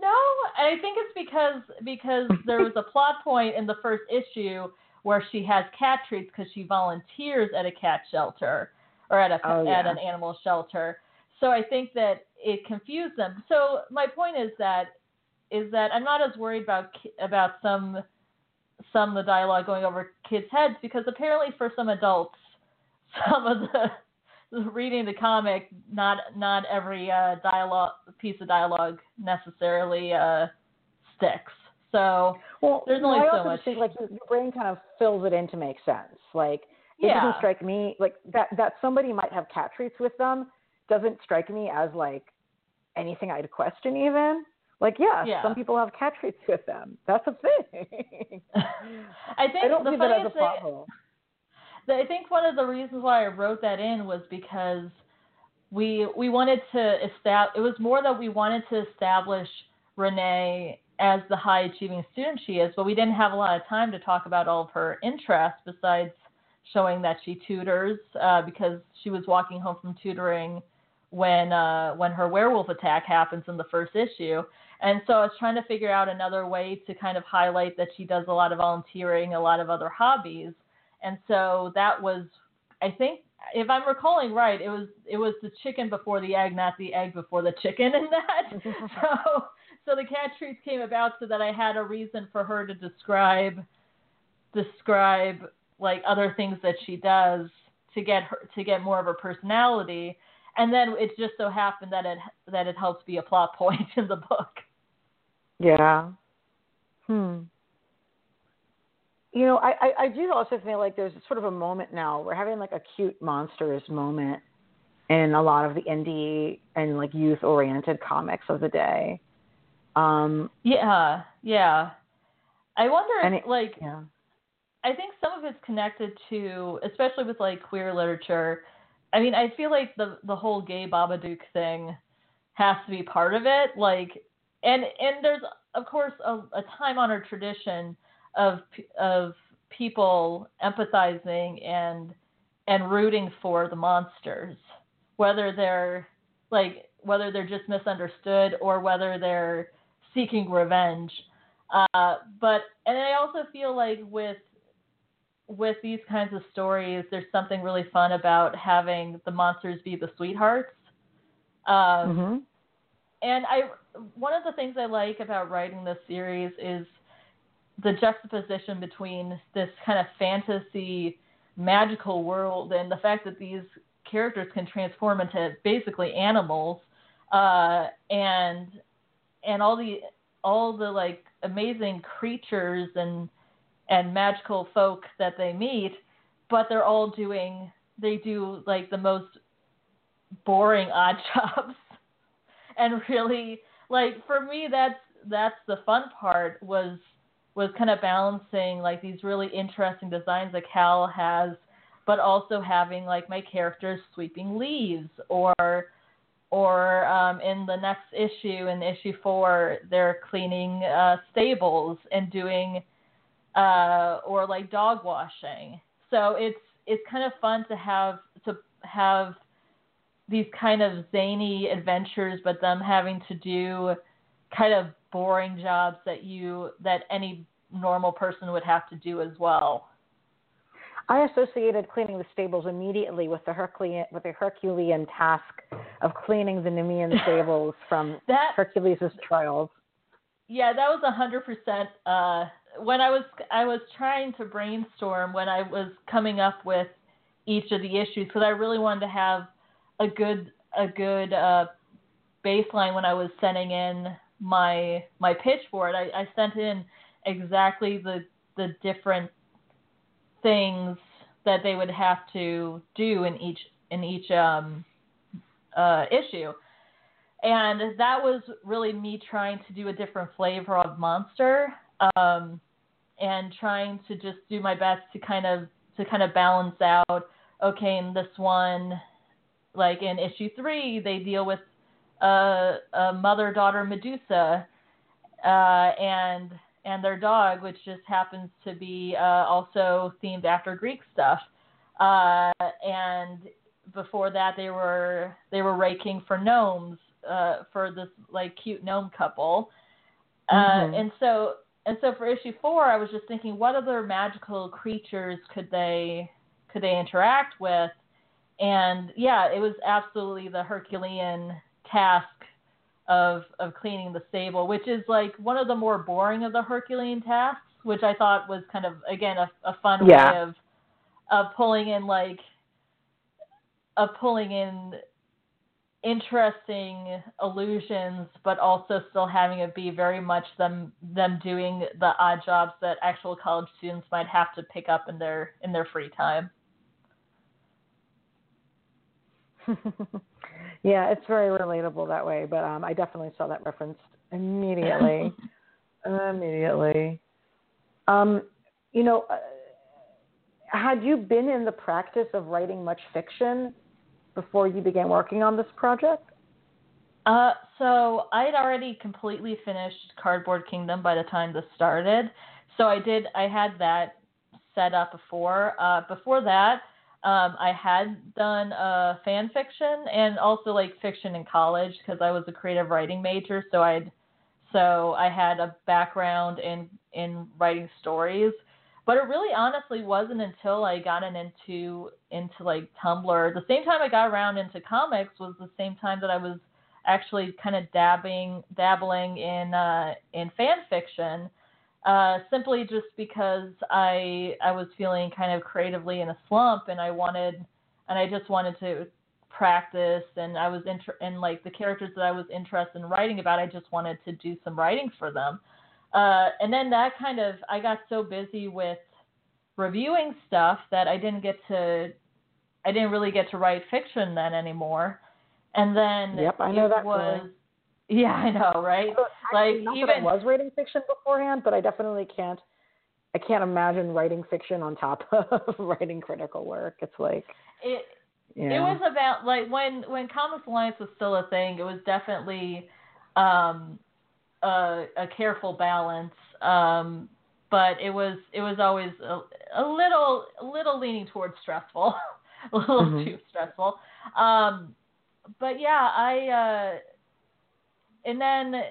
no, and I think it's because, because there was a plot point in the first issue where she has cat treats because she volunteers at a cat shelter or at a, oh, yeah. at an animal shelter. So I think that it confused them. So my point is that, is that I'm not as worried about, about some, some of the dialogue going over kids' heads because apparently for some adults, some of the, reading the comic, not not every uh, dialogue piece of dialogue necessarily uh, sticks. So well, there's only so much. Think, like your brain kind of fills it in to make sense. Like it yeah. doesn't strike me like that that somebody might have cat treats with them doesn't strike me as like anything I'd question even. Like yeah, yeah. some people have cat treats with them. That's a thing. I think I don't see that as a plot hole. I think one of the reasons why I wrote that in was because we we wanted to establish, it was more that we wanted to establish Renee as the high achieving student she is, but we didn't have a lot of time to talk about all of her interests besides showing that she tutors uh, because she was walking home from tutoring when uh, when her werewolf attack happens in the first issue. And so I was trying to figure out another way to kind of highlight that she does a lot of volunteering, a lot of other hobbies. And so that was, I think, if I'm recalling right, it was it was the chicken before the egg, not the egg before the chicken in that. so so the cat treats came about so that I had a reason for her to describe describe like other things that she does to get her to get more of her personality. And then it just so happened that it that it helps be a plot point in the book. Yeah. Hmm. You know, I, I, I do also feel like there's sort of a moment now. We're having like a cute monsters moment in a lot of the indie and like youth-oriented comics of the day. Um, yeah, yeah. I wonder if it, like, yeah. I think some of it's connected to, especially with like queer literature. I mean, I feel like the the whole gay Babadook thing has to be part of it. Like, and and there's of course a, a time honored tradition of of people empathizing and and rooting for the monsters, whether they're like whether they're just misunderstood or whether they're seeking revenge. Uh, but and I also feel like with with these kinds of stories, there's something really fun about having the monsters be the sweethearts. Um, mm-hmm. And I, one of the things I like about writing this series is the juxtaposition between this kind of fantasy, magical world and the fact that these characters can transform into basically animals, uh, and and all the all the like amazing creatures and. and magical folk that they meet, but they're all doing, they do like the most boring odd jobs. And really, like for me, that's, that's the fun part was, was kind of balancing like these really interesting designs that Cal has, but also having like my characters sweeping leaves or, or um, in the next issue, in issue four, they're cleaning uh, stables and doing Uh, or like dog washing. So it's it's kind of fun to have to have these kind of zany adventures, but them having to do kind of boring jobs that you that any normal person would have to do as well. I associated cleaning the stables immediately with the Herculean with the Herculean task of cleaning the Nemean stables from that, Hercules' trials. Yeah, that was a hundred percent. When I was I was trying to brainstorm when I was coming up with each of the issues because I really wanted to have a good a good uh, baseline when I was sending in my my pitch for it. I, I sent in exactly the the different things that they would have to do in each in each um, uh, issue. And that was really me trying to do a different flavor of monster. Um, and trying to just do my best to kind of to kind of balance out. Okay, in this one, like in issue three, they deal with uh, a mother-daughter Medusa uh, and and their dog, which just happens to be uh, also themed after Greek stuff. Uh, and before that, they were they were raking for gnomes uh, for this like cute gnome couple, uh, mm-hmm. and so. And so for issue four, I was just thinking, what other magical creatures could they could they interact with? And yeah, it was absolutely the Herculean task of of cleaning the stable, which is like one of the more boring of the Herculean tasks, which I thought was kind of again a, a fun yeah. way of of pulling in like of pulling in interesting illusions, but also still having it be very much them them doing the odd jobs that actual college students might have to pick up in their in their free time. Yeah, it's very relatable that way, but um, I definitely saw that referenced immediately. immediately. Um, you know, uh, had you been in the practice of writing much fiction before you began working on this project? Uh, so I had already completely finished Cardboard Kingdom by the time this started. So I did, I had that set up before. Uh, before that, um, I had done uh, fan fiction and also like fiction in college because I was a creative writing major. So I'd, so I had a background in, in writing stories. But it really honestly wasn't until I got in into, into like Tumblr. The same time I got around into comics was the same time that I was actually kind of dabbing, dabbling in, uh, in fan fiction, uh, simply just because I, I was feeling kind of creatively in a slump and I wanted, and I just wanted to practice and I was inter- and like the characters that I was interested in writing about, I just wanted to do some writing for them. Uh, and then that kind of, I got so busy with reviewing stuff that I didn't get to, I didn't really get to write fiction then anymore. And then yep, I know it that was, feeling. Yeah, I know, right? So, actually, like not even, that I was writing fiction beforehand, but I definitely can't I can't imagine writing fiction on top of writing critical work. It's like it. Yeah. It was about like when when Comics Alliance was still a thing. It was definitely um, a, a careful balance, um, but it was it was always a, a little a little leaning towards stressful, a little mm-hmm. too stressful. Um, but yeah, I uh, and then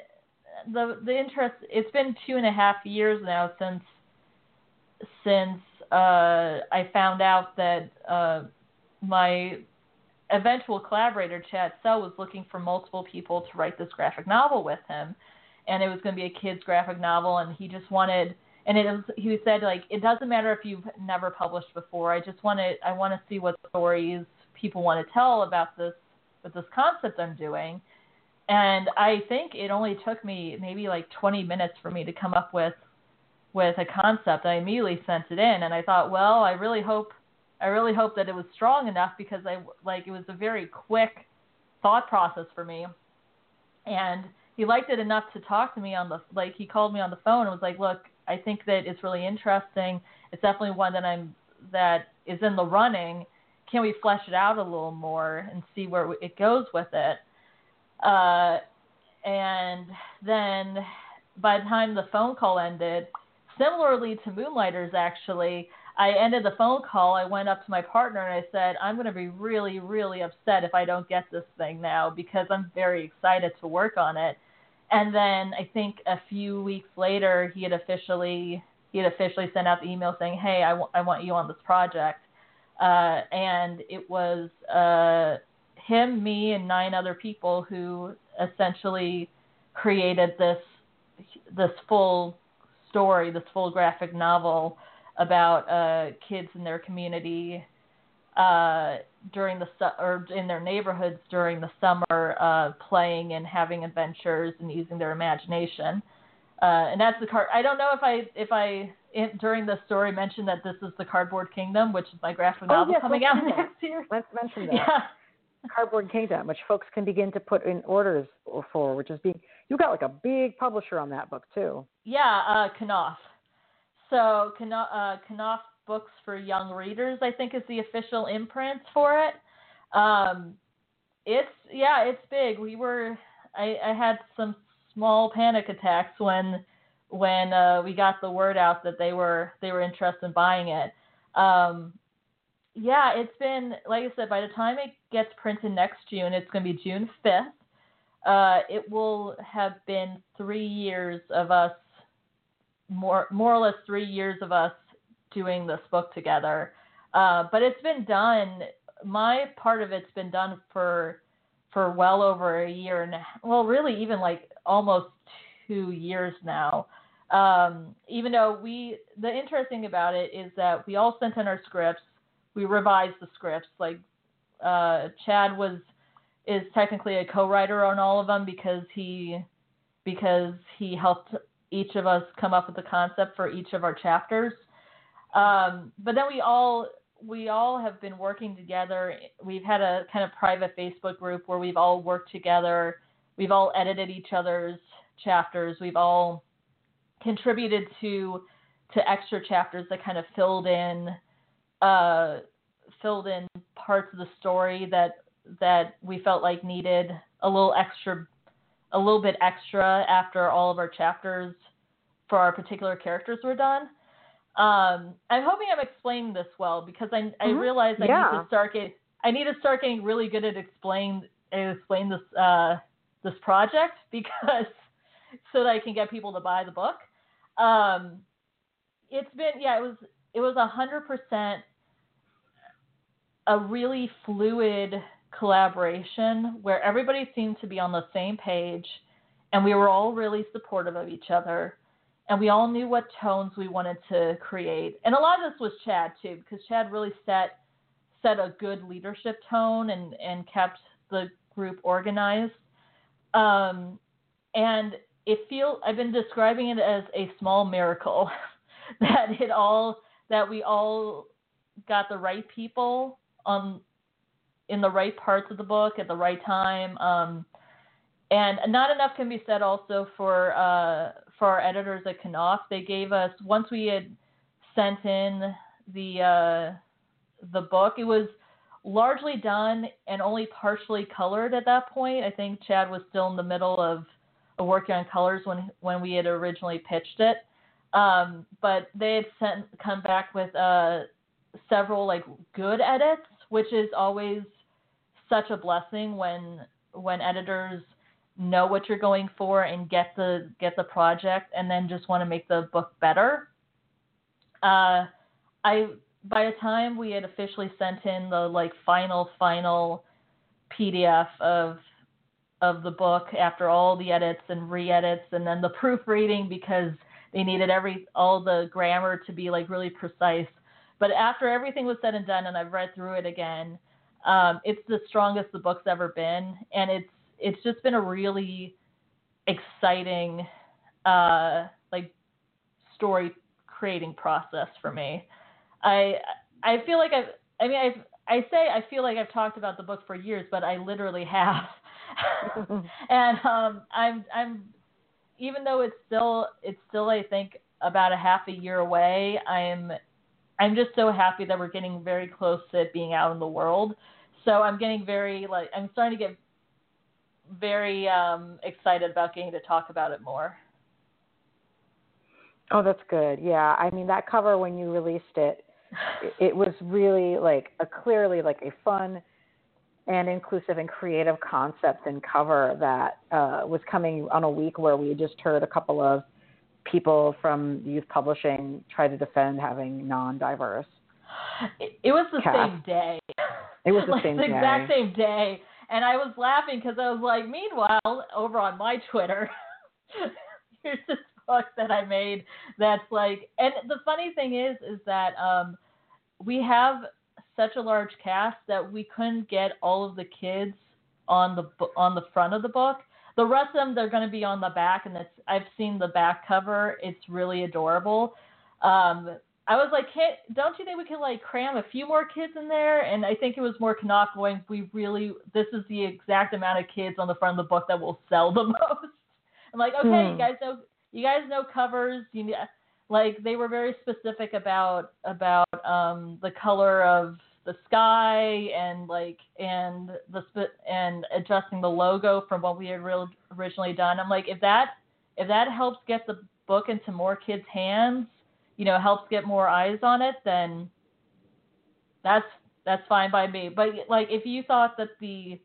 the the interest. It's been two and a half years now since. Since uh, I found out that uh, my eventual collaborator, Chad Sell, was looking for multiple people to write this graphic novel with him. And it was going to be a kid's graphic novel. And he just wanted, and it was, he said, like, it doesn't matter if you've never published before. I just want to, I want to see what stories people want to tell about this, with this concept I'm doing. And I think it only took me maybe like twenty minutes for me to come up with with a concept. I immediately sent it in, and I thought, well, I really hope, I really hope that it was strong enough, because I like, it was a very quick thought process for me. And he liked it enough to talk to me on the, like, he called me on the phone and was like, look, I think that it's really interesting. It's definitely one that I'm, that is in the running. Can we flesh it out a little more and see where it goes with it? Uh, and then by the time the phone call ended, similarly to Moonlighters, actually, I ended the phone call. I went up to my partner and I said, I'm going to be really, really upset if I don't get this thing now, because I'm very excited to work on it. And then I think a few weeks later, he had officially he had officially sent out the email saying, hey, I, w- I want you on this project. Uh, and it was uh, him, me, and nine other people who essentially created this this full story, this full graphic novel about uh, kids in their community uh, during the su- or in their neighborhoods during the summer, uh, playing and having adventures and using their imagination. Uh, and that's the card. I don't know if I if I in, during the story mentioned that this is the Cardboard Kingdom, which is my graphic novel oh, yes, coming out next year. Let's mention that. Yeah. Cardboard Kingdom, which folks can begin to put in orders for, which is being, you got like a big publisher on that book too. Yeah, uh, Knopf. So Knopf, uh, Knopf Books for Young Readers, I think, is the official imprint for it. Um, it's yeah, it's big. We were, I, I had some small panic attacks when when uh, we got the word out that they were they were interested in buying it. Um, Yeah, it's been, like I said, by the time it gets printed next June, it's going to be June fifth. Uh, it will have been three years of us, more more or less three years of us doing this book together. Uh, but it's been done, my part of it's been done for for well over a year now. Well, really even like almost two years now. Um, even though we, the interesting thing about it is that we all sent in our scripts. We revised the scripts. Like uh, Chad was is technically a co-writer on all of them because he because he helped each of us come up with the concept for each of our chapters. Um, but then we all we all have been working together. We've had a kind of private Facebook group where we've all worked together. We've all edited each other's chapters. We've all contributed to to extra chapters that kind of filled in. Uh, filled in parts of the story that that we felt like needed a little extra, a little bit extra after all of our chapters for our particular characters were done. Um, I'm hoping I'm explaining this well, because I mm-hmm. I realize I yeah. need to start get I need to start getting really good at explain explain this uh, this project, because so that I can get people to buy the book. Um, it's been yeah it was it was a hundred percent. a really fluid collaboration where everybody seemed to be on the same page, and we were all really supportive of each other, and we all knew what tones we wanted to create. And a lot of this was Chad too, because Chad really set, set a good leadership tone and, and kept the group organized. Um, and it feels, I've been describing it as a small miracle that it all, that we all got the right people Um, in the right parts of the book at the right time, um, and not enough can be said also for uh, for our editors at Knopf. They gave us once we had sent in the uh, the book. It was largely done and only partially colored at that point. I think Chad was still in the middle of working on colors when when we had originally pitched it. Um, but they had sent come back with uh, several like good edits, which is always such a blessing when when editors know what you're going for and get the get the project and then just want to make the book better. Uh, I by the time we had officially sent in the like final final P D F of of the book after all the edits and re-edits and then the proofreading because they needed every all the grammar to be like really precise. But after everything was said and done and I've read through it again, um, it's the strongest the book's ever been, and it's it's just been a really exciting uh, like story creating process for me. I I feel like I've I mean I've I say I feel like I've talked about the book for years, but I literally have. and um, I'm I'm even though it's still it's still I think about a half a year away, I'm I'm just so happy that we're getting very close to it being out in the world. So I'm getting very like I'm starting to get very um, excited about getting to talk about it more. Oh, that's good. Yeah, I mean that cover when you released it, it, it was really like a clearly like a fun and inclusive and creative concept and cover that uh, was coming on a week where we just heard a couple of people from youth publishing try to defend having non-diverse. It, it was the cast. Same day. It was the like same the day. The exact same day. And I was laughing because I was like, meanwhile, over on my Twitter, here's this book that I made that's like, and the funny thing is, is that um, we have such a large cast that we couldn't get all of the kids on the on the front of the book. The rest of them, they're going to be on the back, and it's, I've seen the back cover. It's really adorable. Um, I was like, hey, don't you think we could like cram a few more kids in there? And I think it was more Knopf going, we really, this is the exact amount of kids on the front of the book that will sell the most. I'm like, okay, mm. you guys know, you guys know covers. You need, Like they were very specific about about um, the color of the sky and like and the and adjusting the logo from what we had real, originally done. I'm like, if that if that helps get the book into more kids' hands, you know, helps get more eyes on it, then that's that's fine by me. But like, if you thought that the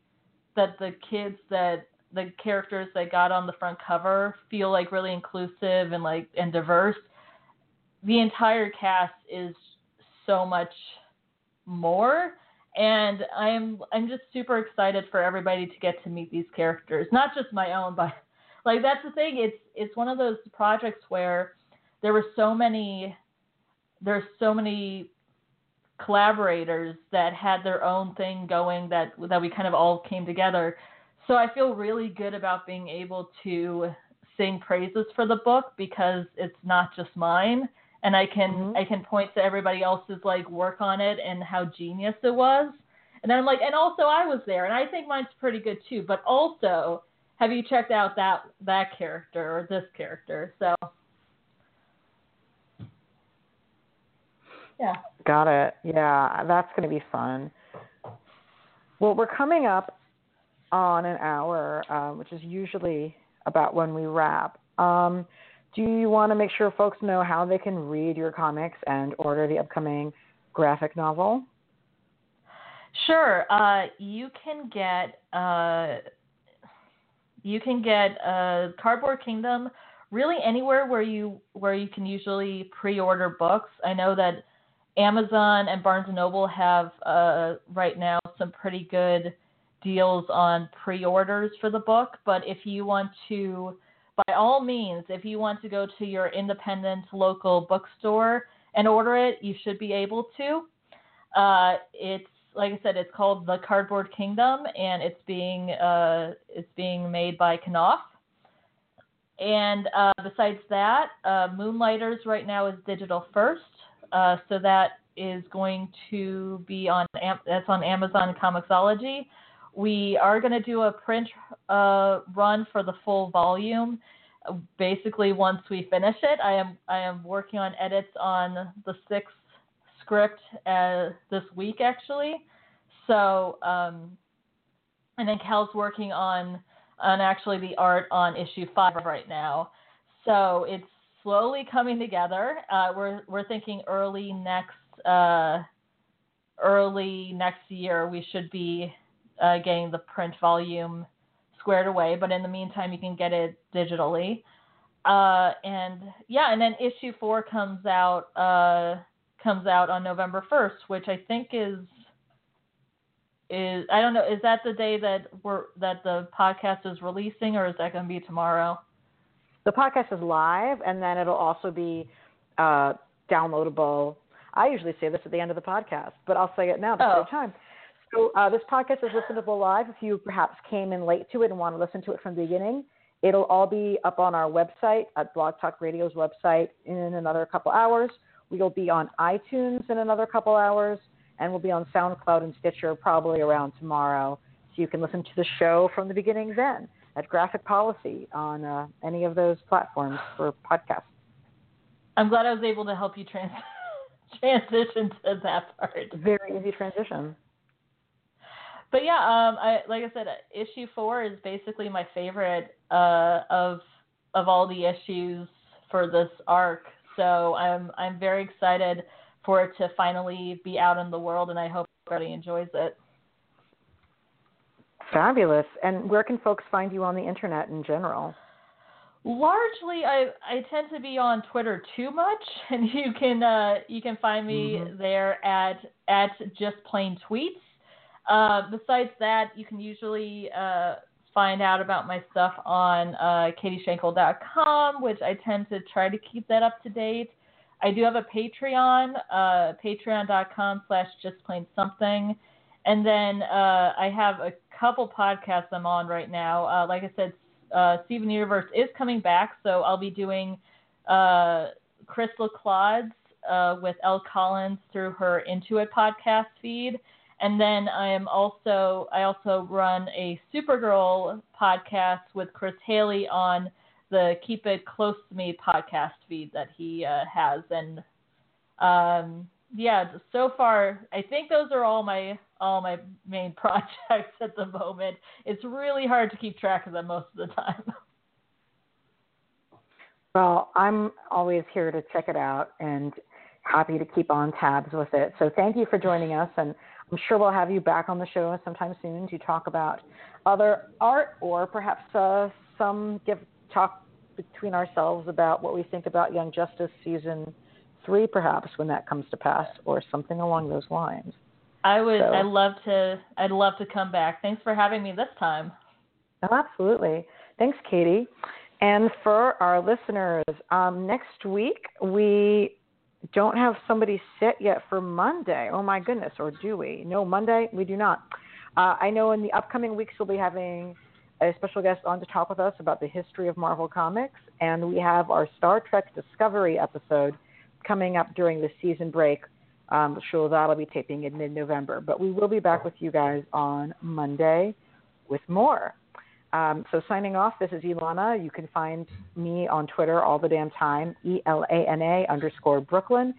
that the kids that the characters that got on the front cover feel like really inclusive and like and diverse. The entire cast is so much more, and I'm I'm just super excited for everybody to get to meet these characters, not just my own, but like that's the thing. It's it's one of those projects where there were so many there's so many collaborators that had their own thing going that that we kind of all came together. So I feel really good about being able to sing praises for the book because it's not just mine. And I can mm-hmm. I can point to everybody else's like work on it and how genius it was. And then I'm like, and also I was there, and I think mine's pretty good too. But also, have you checked out that that character or this character? So, yeah, got it. Yeah, that's going to be fun. Well, we're coming up on an hour, uh, which is usually about when we wrap. Um, Do you want to make sure folks know how they can read your comics and order the upcoming graphic novel? Sure. Uh, you can get uh, you can get uh, Cardboard Kingdom really anywhere where you where you can usually pre-order books. I know that Amazon and Barnes and Noble have uh, right now some pretty good deals on pre-orders for the book, but if you want to. By all means, if you want to go to your independent local bookstore and order it, you should be able to. Uh, it's like I said, it's called The Cardboard Kingdom, and it's being uh, it's being made by Knopf. And uh, besides that, uh, Moonlighters right now is digital first, uh, so that is going to be on Am- that's on Amazon Comixology. We are going to do a print uh, run for the full volume. basically once we finish it, I am I am working on edits on the sixth script uh, this week actually. So um, and then Cal's working on on actually the art on issue five right now. So it's slowly coming together. Uh, we're we're thinking early next uh, early next year we should be uh, getting the print volume squared away, but in the meantime you can get it digitally. Uh, and yeah, and then issue four comes out uh, comes out on November first, which I think is is I don't know, is that the day that we're that the podcast is releasing, or is that going to be tomorrow? The podcast is live, and then it'll also be uh, downloadable. I usually say this at the end of the podcast, but I'll say it now to save time. So uh, this podcast is listenable live. If you perhaps came in late to it and want to listen to it from the beginning, it'll all be up on our website, at Blog Talk Radio's website, in another couple hours. We'll be on iTunes in another couple hours, and we'll be on SoundCloud and Stitcher probably around tomorrow, so you can listen to the show from the beginning then, at Graphic Policy on uh, any of those platforms for podcasts. I'm glad I was able to help you trans- transition to that part. Very easy transition. But yeah, um, I, like I said, issue four is basically my favorite uh, of of all the issues for this arc. So I'm I'm very excited for it to finally be out in the world, and I hope everybody enjoys it. Fabulous. And where can folks find you on the internet in general? Largely, I I tend to be on Twitter too much, and you can uh, you can find me mm-hmm. there at at just plain tweets. Uh, besides that, you can usually uh, find out about my stuff on uh, katie schenkel dot com, which I tend to try to keep that up to date. I do have a Patreon, uh, patreon dot com slash just plain something. And then uh, I have a couple podcasts I'm on right now. Uh, like I said, uh, Steven Universe is coming back, so I'll be doing uh, Crystal Clods uh, with Elle Collins through her Intuit podcast feed. And then I am also I also run a Supergirl podcast with Chris Haley on the Keep It Close to Me podcast feed that he uh, has. And um, yeah, so far I think those are all my all my main projects at the moment. It's really hard to keep track of them most of the time. Well, I'm always here to check it out and happy to keep on tabs with it. So thank you for joining us, and I'm sure we'll have you back on the show sometime soon to talk about other art, or perhaps uh, some give talk between ourselves about what we think about Young Justice Season three, perhaps, when that comes to pass, or something along those lines. I would. So. I'd love to. I'd love to come back. Thanks for having me this time. Oh, absolutely. Thanks, Katie. And for our listeners, um, next week we. Don't have somebody set yet for Monday. Oh, my goodness. Or do we? No, Monday, we do not. Uh, I know in the upcoming weeks we'll be having a special guest on to talk with us about the history of Marvel Comics. And we have our Star Trek Discovery episode coming up during the season break. Um, so that'll be taping in mid-November. But we will be back with you guys on Monday with more. Um, so signing off, this is Elana. You can find me on Twitter all the damn time, E L A N A underscore Brooklyn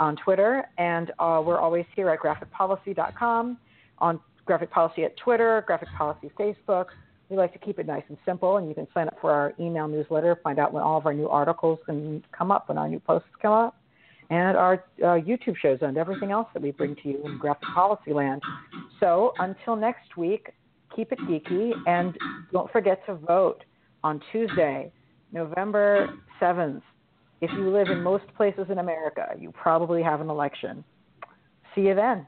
on Twitter. And uh, we're always here at graphic policy dot com, on Graphic Policy at Twitter, Graphic Policy Facebook. We like to keep it nice and simple, and you can sign up for our email newsletter, find out when all of our new articles can come up, when our new posts come up, and our uh, YouTube shows and everything else that we bring to you in Graphic Policy land. So until next week, keep it geeky, and don't forget to vote on Tuesday, November seventh. If you live in most places in America, you probably have an election. See you then.